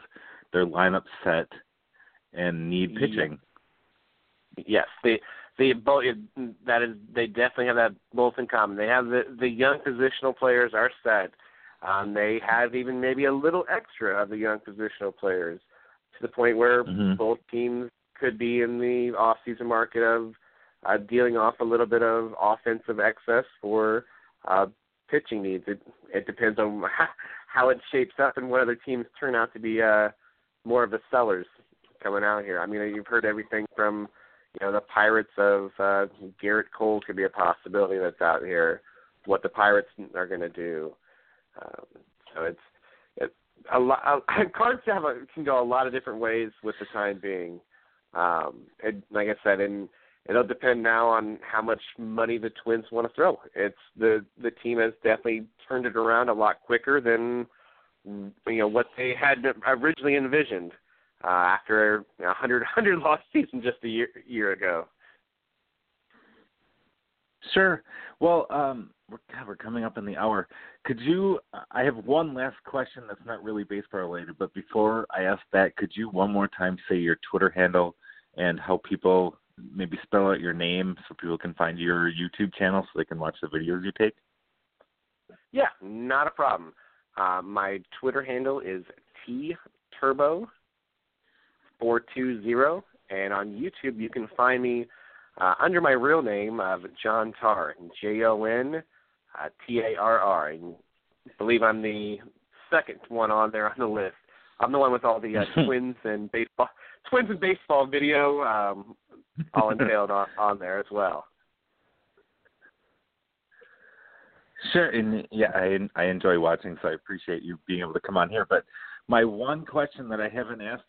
their lineup set and need pitching. Yes, they they both that is they definitely have that both in common. They have the, the young positional players are set. Um, they have even maybe a little extra of the young positional players to the point where mm-hmm. both teams could be in the off-season market of uh, dealing off a little bit of offensive excess for uh pitching needs. It, it depends on how it shapes up and what other teams turn out to be uh, more of the sellers coming out here. I mean, you've heard everything from, you know, the Pirates of uh, Garrett Cole could be a possibility that's out here, what the Pirates are going to do. Um, so it's, it's a lot. Cards have a, can go a lot of different ways with the time being. Um, and like I said, in it'll depend now on how much money the Twins want to throw. It's the, the team has definitely turned it around a lot quicker than you know what they had originally envisioned uh, after a one hundred loss season just a year year ago. Sure. Well, um, we're, God, we're coming up in the hour. Could you? I have one last question that's not really baseball related, but before I ask that, could you one more time say your Twitter handle and how people? Maybe spell out your name so people can find your YouTube channel so they can watch the videos you take? Yeah, not a problem. Uh, my Twitter handle is T Turbo four two zero, and on YouTube you can find me uh, under my real name of John Tarr, J O N T A R R. And I believe I'm the second one on there on the list. I'm the one with all the uh, twins and baseball twins and baseball video um, all entailed on, on there as well. Sure, and yeah, I I enjoy watching, so I appreciate you being able to come on here. But my one question that I haven't asked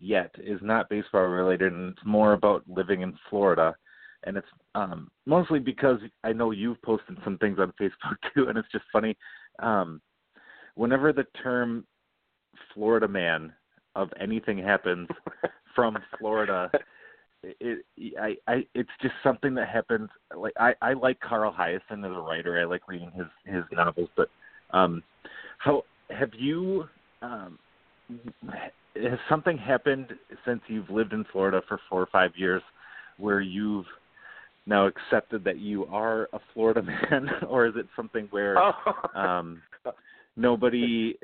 yet is not baseball related, and it's more about living in Florida, and it's um, mostly because I know you've posted some things on Facebook too, and it's just funny. Um, whenever the term Florida man of anything happens from Florida, it, it I, I it's just something that happens. Like I, I like Carl Hiaasen as a writer. I like reading his, his novels, but um, how have you um, has something happened since you've lived in Florida for four or five years where you've now accepted that you are a Florida man, or is it something where oh. um nobody,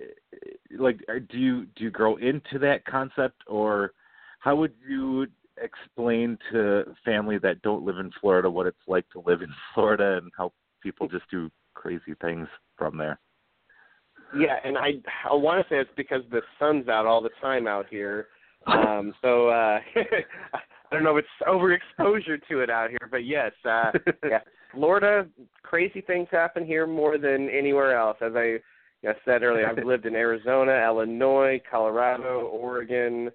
like, do you do you grow into that concept, or how would you explain to family that don't live in Florida what it's like to live in Florida and how people just do crazy things from there? Yeah, and I, I want to say it's because the sun's out all the time out here. Um, so uh, I don't know if it's overexposure to it out here, but yes, uh, yeah, Florida, crazy things happen here more than anywhere else. As I I said earlier, I've lived in Arizona, Illinois, Colorado, Oregon.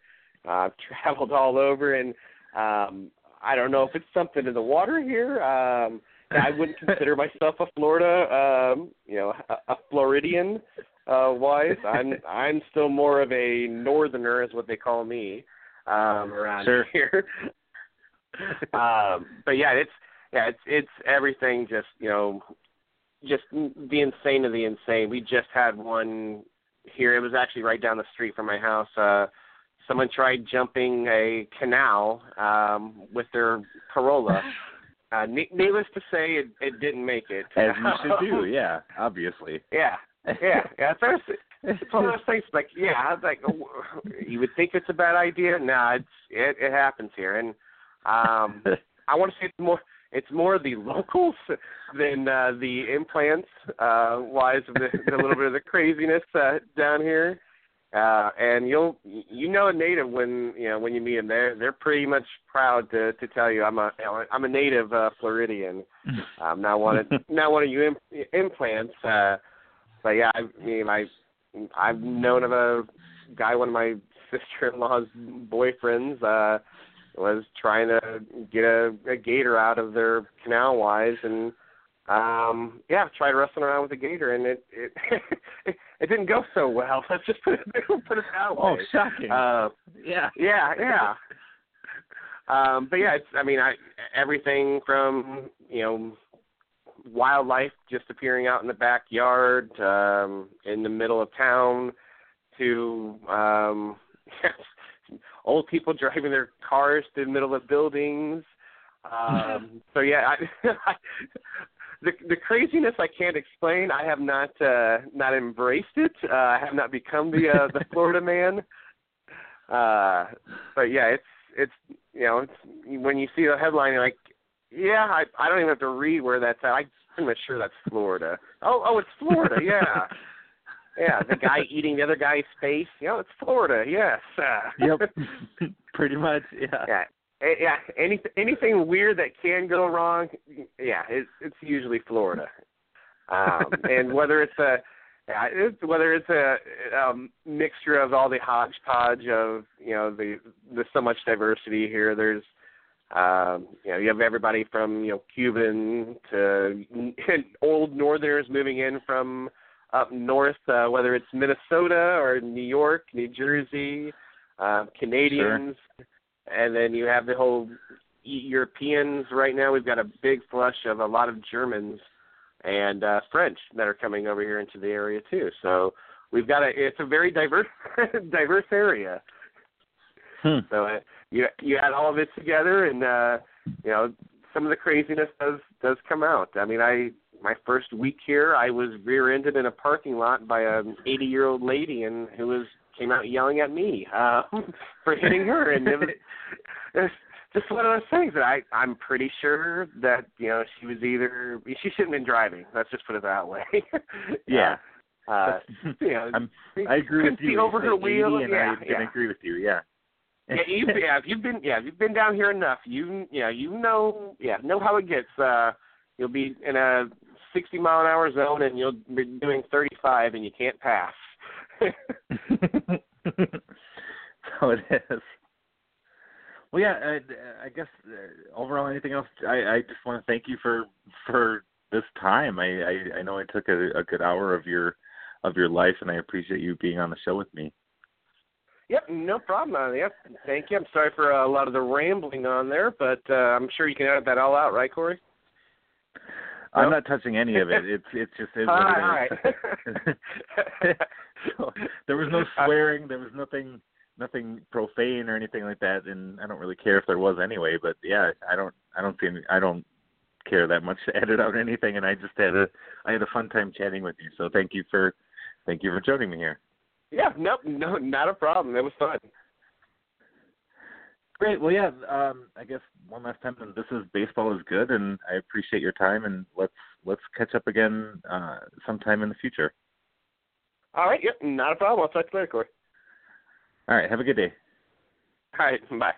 Uh, I've traveled all over, and um, I don't know if it's something in the water here. Um, I wouldn't consider myself a Florida, um, you know, a, a Floridian. Uh, wise, I'm I'm still more of a northerner, is what they call me um, around sure. here. um, but yeah, it's yeah, it's it's everything. Just you know. Just the insane of the insane. We just had one here. It was actually right down the street from my house. Uh, someone tried jumping a canal um, with their Corolla. Uh, needless to say, it, it didn't make it. As you should do, yeah, obviously. Yeah, yeah. yeah. So it's, it's one of those things. Like, yeah, I was like, you would think it's a bad idea. No, nah, it's it, it happens here, and um, I want to say it's more. It's more the locals than uh, the implants, uh, wise of the, the little bit of the craziness uh, down here. Uh, and you'll you know a native when you know when you meet them. They're they're pretty much proud to, to tell you I'm a I'm a native uh, Floridian. I'm not one of not one of you imp- implants. Uh, but yeah, I mean I I've known of a guy, one of my sister-in-law's boyfriends. Uh, was trying to get a, a gator out of their canal wise and um, yeah, tried wrestling around with a gator and it it, it, it didn't go so well. Let's just put it put it that way. Oh, shocking! Uh, yeah, yeah, yeah. um, but yeah, it's I mean, I everything from you know wildlife just appearing out in the backyard, um, in the middle of town, to um, old people driving their cars through the middle of buildings. Um, so, yeah, I, I, the the craziness I can't explain. I have not uh, not embraced it. Uh, I have not become the uh, the Florida man. Uh, but, yeah, it's, it's you know, it's, when you see the headline, you're like, yeah, I, I don't even have to read where that's at. I'm pretty much sure that's Florida. Oh, oh, it's Florida, yeah. Yeah, the guy eating the other guy's face. You know, it's Florida, yes. Uh, yep, pretty much, yeah. Yeah, yeah. Any, anything weird that can go wrong, yeah, it's, it's usually Florida. Um, and whether it's a yeah, it's, whether it's a um, mixture of all the hodgepodge of, you know, the there's so much diversity here. There's, um, you know, you have everybody from, you know, Cuban to old northerners moving in from up north, uh, whether it's Minnesota or New York, New Jersey, uh, Canadians, sure. And then you have the whole Europeans. Right now we've got a big flush of a lot of Germans and uh, French that are coming over here into the area too. So we've got a it's a very diverse diverse area. Hmm. So uh, you you add all of it together, and uh, you know some of the craziness does does come out. I mean I. My first week here, I was rear-ended in a parking lot by an eighty-year-old lady, and who was came out yelling at me uh, for hitting her. And it was, it was just one of those things that I, I'm pretty sure that you know she was either she shouldn't have been driving. Let's just put it that way. Yeah, uh, you know, I'm, I agree with you. Over her wheel, and yeah, I yeah. agree with you. Yeah. yeah, you've, yeah, if you've been yeah, if you've been down here enough, you yeah, you know yeah, know how it gets. Uh, you'll be in a sixty mile an hour zone, and you'll be doing thirty-five, and you can't pass. So it is. Well, yeah, I, I guess uh, overall, anything else? I, I just want to thank you for for this time. I, I, I know I took a, a good hour of your of your life, and I appreciate you being on the show with me. Yep, no problem. Uh, yep, thank you. I'm sorry for uh, a lot of the rambling on there, but uh, I'm sure you can edit that all out, right, Corey? I'm nope. not touching any of it. It's it's just it's all right. So, there was no swearing. There was nothing nothing profane or anything like that. And I don't really care if there was anyway. But yeah, I don't I don't see any, I don't care that much to edit out anything. And I just had a I had a fun time chatting with you. So thank you for thank you for joining me here. Yeah. Nope. No. Not a problem. It was fun. Great. Well, yeah, um, I guess one last time, this is Baseball is Good, and I appreciate your time, and let's let's catch up again uh, sometime in the future. All right. Yep. Not a problem. I'll talk to you later, Corey. All right. Have a good day. All right. Bye.